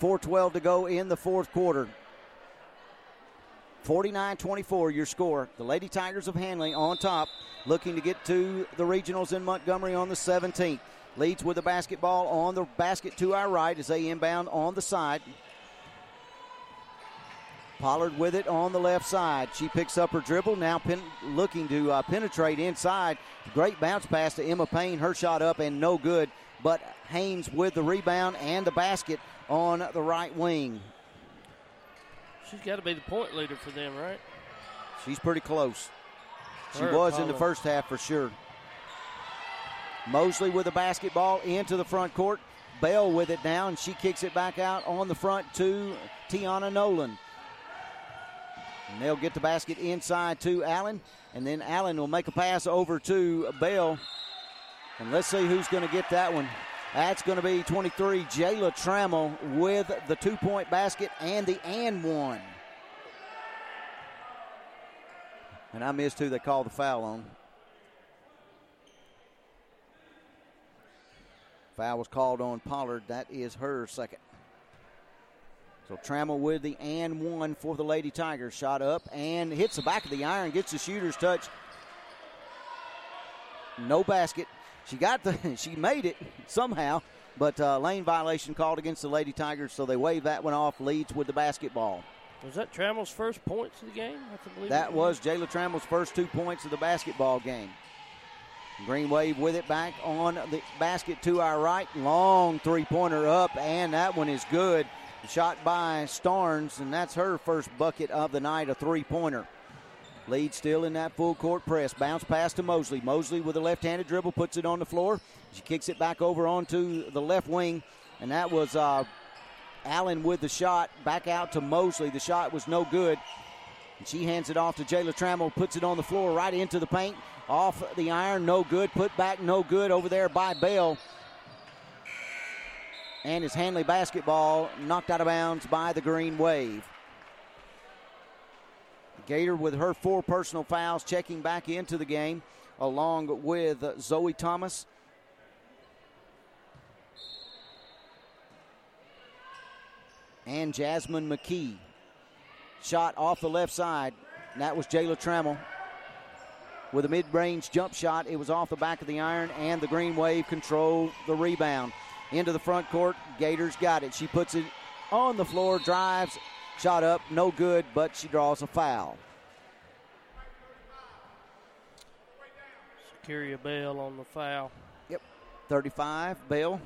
four twelve to go in the fourth quarter. forty-nine twenty-four your score. The Lady Tigers of Handley on top, looking to get to the regionals in Montgomery on the seventeenth. Leeds with the basketball on the basket to our right as they inbound on the side. Pollard with it on the left side. She picks up her dribble, now pen, looking to uh, penetrate inside. Great bounce pass to Emma Payne. Her shot up and no good, but Haynes with the rebound and the basket on the right wing. She's got to be the point leader for them, right? She's pretty close. She her was Pollard. In the first half for sure. Mosley with the basketball into the front court. Bell with it now, and she kicks it back out on the front to Tiana Nolan. And they'll get the basket inside to Allen. And then Allen will make a pass over to Bell. And let's see who's going to get that one. That's going to be twenty-three, Jayla Trammell, with the two-point basket and the and one. And I missed who they called the foul on. Foul was called on Pollard. That is her second. So Trammell with the and one for the Lady Tigers. Shot up and hits the back of the iron. Gets the shooter's touch. No basket. She got the. She made it somehow. But uh, lane violation called against the Lady Tigers. So they wave that one off. Leeds with the basketball. Was that Trammell's first points of the game? I that was Jayla Trammell's first two points of the basketball game. Green Wave with it back on the basket to our right. Long three-pointer up, and that one is good. Shot by Starnes, and that's her first bucket of the night, a three-pointer. Lead still in that full-court press. Bounce pass to Mosley. Mosley with a left-handed dribble puts it on the floor. She kicks it back over onto the left wing, and that was uh, Allen with the shot. Back out to Mosley. The shot was no good. And she hands it off to Jayla Trammell, puts it on the floor right into the paint. Off the iron, no good. Put back, no good over there by Bell. And his Handley basketball knocked out of bounds by the Green Wave. Gator with her four personal fouls checking back into the game along with Zoe Thomas. And Jasmine McKee. Shot off the left side. And that was Jayla Trammell. With a mid-range jump shot, it was off the back of the iron, and the Green Wave controlled the rebound. Into the front court, Gators got it. She puts it on the floor, drives, shot up, no good, but she draws a foul. Shakiria Bell on the foul. Yep, thirty-five, Bell.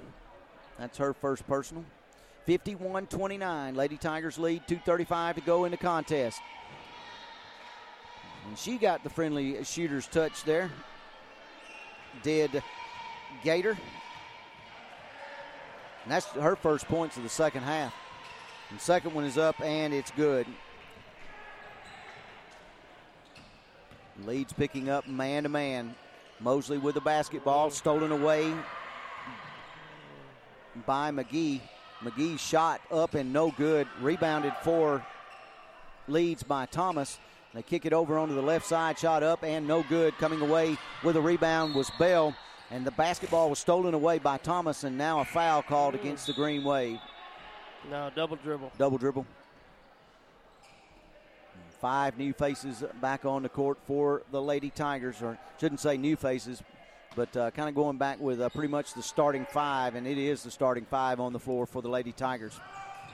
That's her first personal. fifty-one twenty-nine, Lady Tigers lead, two thirty-five to go in the contest. And she got the friendly shooter's touch there. Did Gator. And that's her first points of the second half. And second one is up, and it's good. Leeds picking up man-to-man. Mosley with the basketball, stolen away by McGee. McGee shot up and no good. Rebounded for Leeds by Thomas. They kick it over onto the left side, shot up, and no good. Coming away with a rebound was Bell, and the basketball was stolen away by Thomas, and now a foul called against the Green Wave. No, double dribble. Double dribble. Five new faces back on the court for the Lady Tigers, or shouldn't say new faces, but uh, kind of going back with uh, pretty much the starting five, and it is the starting five on the floor for the Lady Tigers.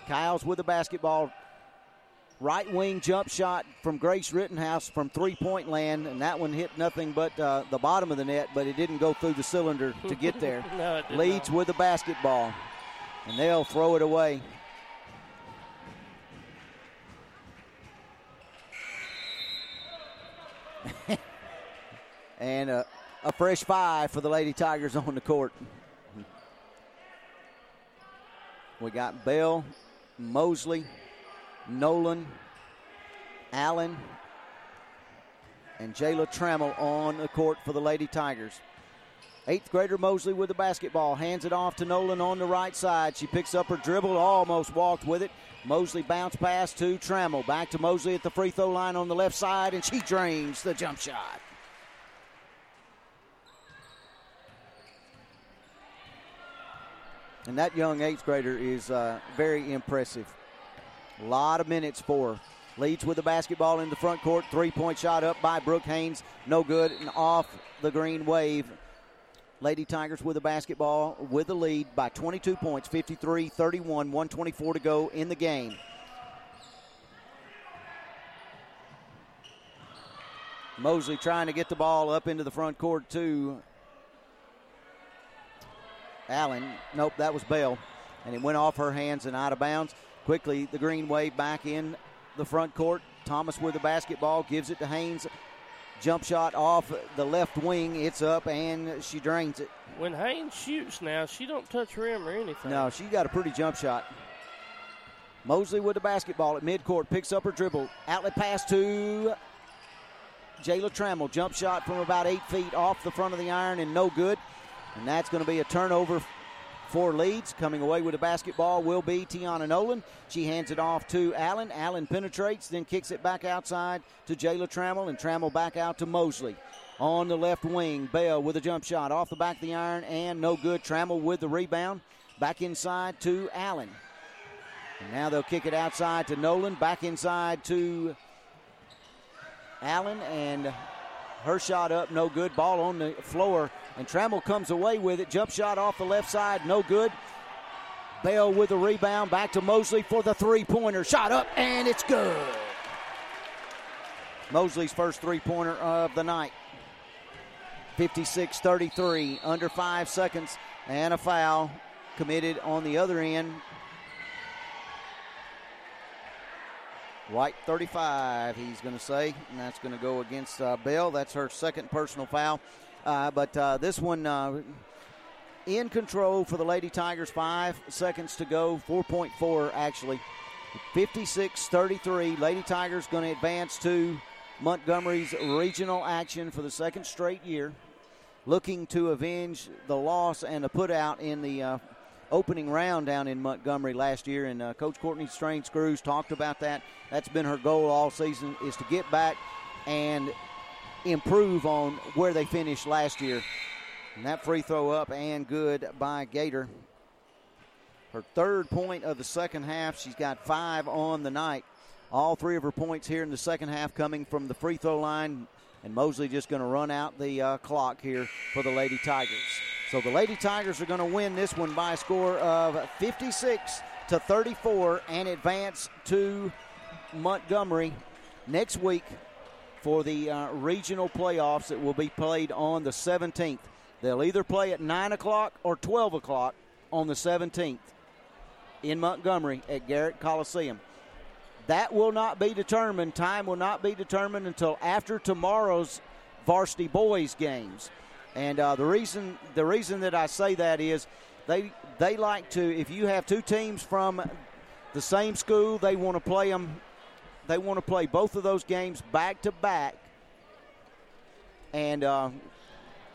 Kyles with the basketball. Right wing jump shot from Grace Rittenhouse from three-point land, and that one hit nothing but uh, the bottom of the net, but it didn't go through the cylinder to get there. No, it did Leeds not. With the basketball, and they'll throw it away. And a, a fresh five for the Lady Tigers on the court. We got Bell, Mosley, Nolan, Allen, and Jayla Trammell on the court for the Lady Tigers. Eighth grader Mosley with the basketball. Hands it off to Nolan on the right side. She picks up her dribble, almost walked with it. Mosley bounce pass to Trammell. Back to Mosley at the free throw line on the left side, and she drains the jump shot. And that young eighth grader is uh, very impressive. A lot of minutes for her. Leeds with the basketball in the front court. Three-point shot up by Brooke Haynes. No good, and off the Green Wave. Lady Tigers with the basketball with the lead by twenty-two points, fifty-three thirty-one, one twenty-four to go in the game. Mosley trying to get the ball up into the front court to Allen. Nope, that was Bell, and it went off her hands and out of bounds. Quickly, the Green Wave back in the front court. Thomas with the basketball, gives it to Haynes. Jump shot off the left wing. It's up, and she drains it. When Haynes shoots now, she don't touch rim or anything. No, she got a pretty jump shot. Mosley with the basketball at midcourt, picks up her dribble. Outlet pass to Jayla Trammell. Jump shot from about eight feet off the front of the iron and no good. And that's going to be a turnover for Leeds. Coming away with the basketball will be Tiana Nolan. She hands it off to Allen. Allen penetrates, then kicks it back outside to Jayla Trammell, and Trammell back out to Mosley. On the left wing, Bell with a jump shot off the back of the iron, and no good. Trammell with the rebound. Back inside to Allen. And now they'll kick it outside to Nolan. Back inside to Allen, and her shot up, no good. Ball on the floor. And Trammell comes away with it. Jump shot off the left side, no good. Bell with the rebound, back to Mosley for the three-pointer. Shot up, and it's good. Mosley's first three-pointer of the night. fifty-six thirty-three, under five seconds, and a foul committed on the other end. White thirty-five, he's going to say, and that's going to go against uh, Bell. That's her second personal foul. Uh, but uh, this one uh, in control for the Lady Tigers. Five seconds to go, four point four actually. fifty-six thirty-three, Lady Tigers going to advance to Montgomery's regional action for the second straight year, looking to avenge the loss and a put out in the uh, opening round down in Montgomery last year. And uh, Coach Courtney Strange-Crews talked about that. That's been her goal all season, is to get back and improve on where they finished last year. And that free throw up and good by Gator. Her third point of the second half. She's got five on the night. All three of her points here in the second half coming from the free throw line. And Mosley just going to run out the uh, clock here for the Lady Tigers. So the Lady Tigers are going to win this one by a score of fifty-six to thirty-four and advance to Montgomery next week for the uh, regional playoffs that will be played on the seventeenth. They'll either play at nine o'clock or twelve o'clock on the seventeenth in Montgomery at Garrett Coliseum. That will not be determined. Time will not be determined until after tomorrow's varsity boys games. And uh, the reason the reason that I say that is they they like to, if you have two teams from the same school, they want to play them. They want to play both of those games back-to-back. And uh,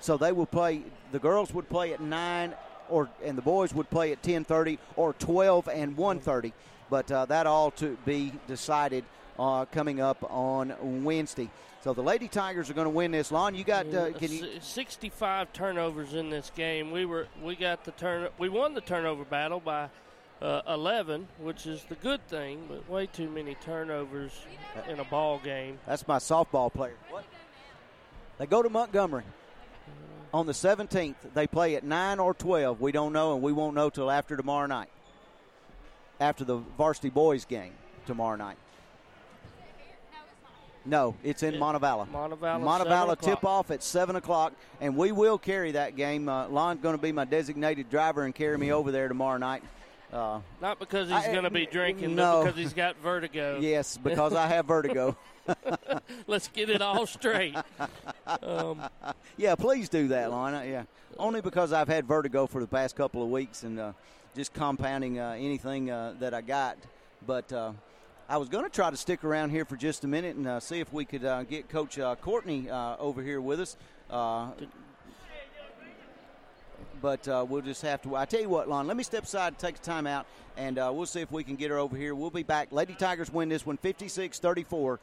so they will play, the girls would play at nine, or and the boys would play at ten thirty or twelve and one thirty. But uh, that all to be decided uh, coming up on Wednesday. So the Lady Tigers are going to win this. Lon, you got uh, can you sixty-five turnovers in this game. We were we got the turn we won the turnover battle by uh, eleven, which is the good thing, but way too many turnovers in a ball game. That's my softball player. What? They go to Montgomery on the seventeenth. They play at nine or twelve. We don't know, and we won't know till after tomorrow night, after the varsity boys game tomorrow night. No, it's in Montevallo. Montevallo, Montevallo tip-off at seven o'clock, and we will carry that game. Uh, Lon's going to be my designated driver and carry me over there tomorrow night. Uh, Not because he's going to be drinking, no. But because he's got vertigo. Yes, because I have vertigo. Let's get it all straight. Um, yeah, please do that, Lon. Yeah, only because I've had vertigo for the past couple of weeks and uh, just compounding uh, anything uh, that I got. But uh, I was going to try to stick around here for just a minute and uh, see if we could uh, get Coach uh, Courtney uh, over here with us. Uh, but uh, we'll just have to – I tell you what, Lon, let me step aside and take a timeout, and uh, we'll see if we can get her over here. We'll be back. Lady Tigers win this one fifty-six thirty-four.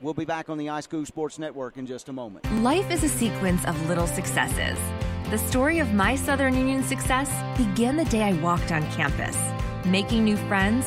We'll be back on the iSchool Sports Network in just a moment. Life is a sequence of little successes. The story of my Southern Union success began the day I walked on campus, making new friends,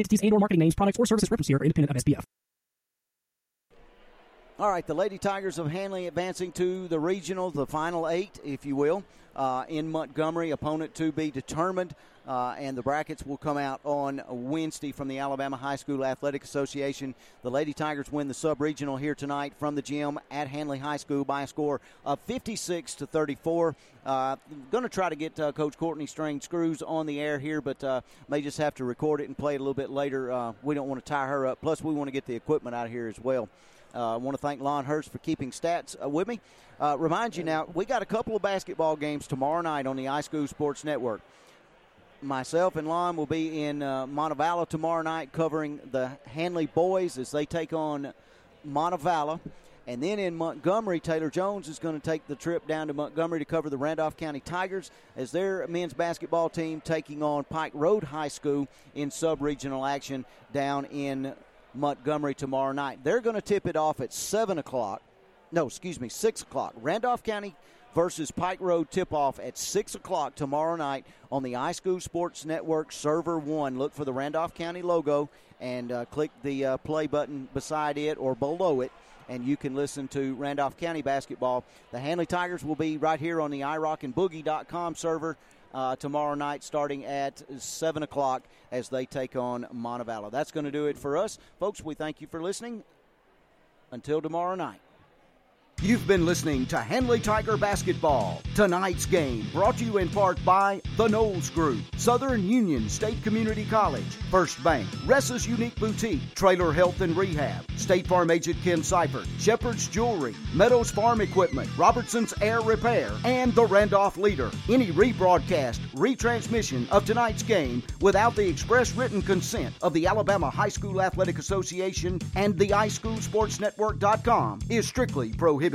entities and or marketing names, products, or services referenced here are independent of S P F. All right, the Lady Tigers of Handley advancing to the regional, the final eight, if you will, uh, in Montgomery. Opponent to be determined, uh, and the brackets will come out on Wednesday from the Alabama High School Athletic Association. The Lady Tigers win the sub-regional here tonight from the gym at Handley High School by a score of fifty-six to thirty-four. Uh, going to try to get uh, Coach Courtney Strange-Crews on the air here, but uh, may just have to record it and play it a little bit later. Uh, we don't want to tie her up. Plus, we want to get the equipment out of here as well. Uh, I want to thank Lon Hurst for keeping stats uh, with me. Uh, remind you now, we got a couple of basketball games tomorrow night on the iSchool Sports Network. Myself and Lon will be in uh, Montevallo tomorrow night covering the Handley boys as they take on Montevallo. And then in Montgomery, Taylor Jones is going to take the trip down to Montgomery to cover the Randolph County Tigers as their men's basketball team taking on Pike Road High School in sub-regional action down in Montgomery tomorrow night. They're going to tip it off at seven o'clock. No, excuse me, six o'clock. Randolph County versus Pike Road tip-off at six o'clock tomorrow night on the iSchool Sports Network Server one. Look for the Randolph County logo and uh, click the uh, play button beside it or below it, and you can listen to Randolph County basketball. The Handley Tigers will be right here on the i rock and boogie dot com server Uh, tomorrow night starting at seven o'clock as they take on Montevallo. That's going to do it for us. Folks, we thank you for listening. Until tomorrow night. You've been listening to Handley Tiger Basketball. Tonight's game brought to you in part by The Knowles Group, Southern Union State Community College, First Bank, Ressa's Unique Boutique, Trailer Health and Rehab, State Farm agent Kim Seifert, Shepherd's Jewelry, Meadows Farm Equipment, Robertson's Air Repair, and the Randolph Leader. Any rebroadcast, retransmission of tonight's game without the express written consent of the Alabama High School Athletic Association and the iSchool Sports Network dot com is strictly prohibited.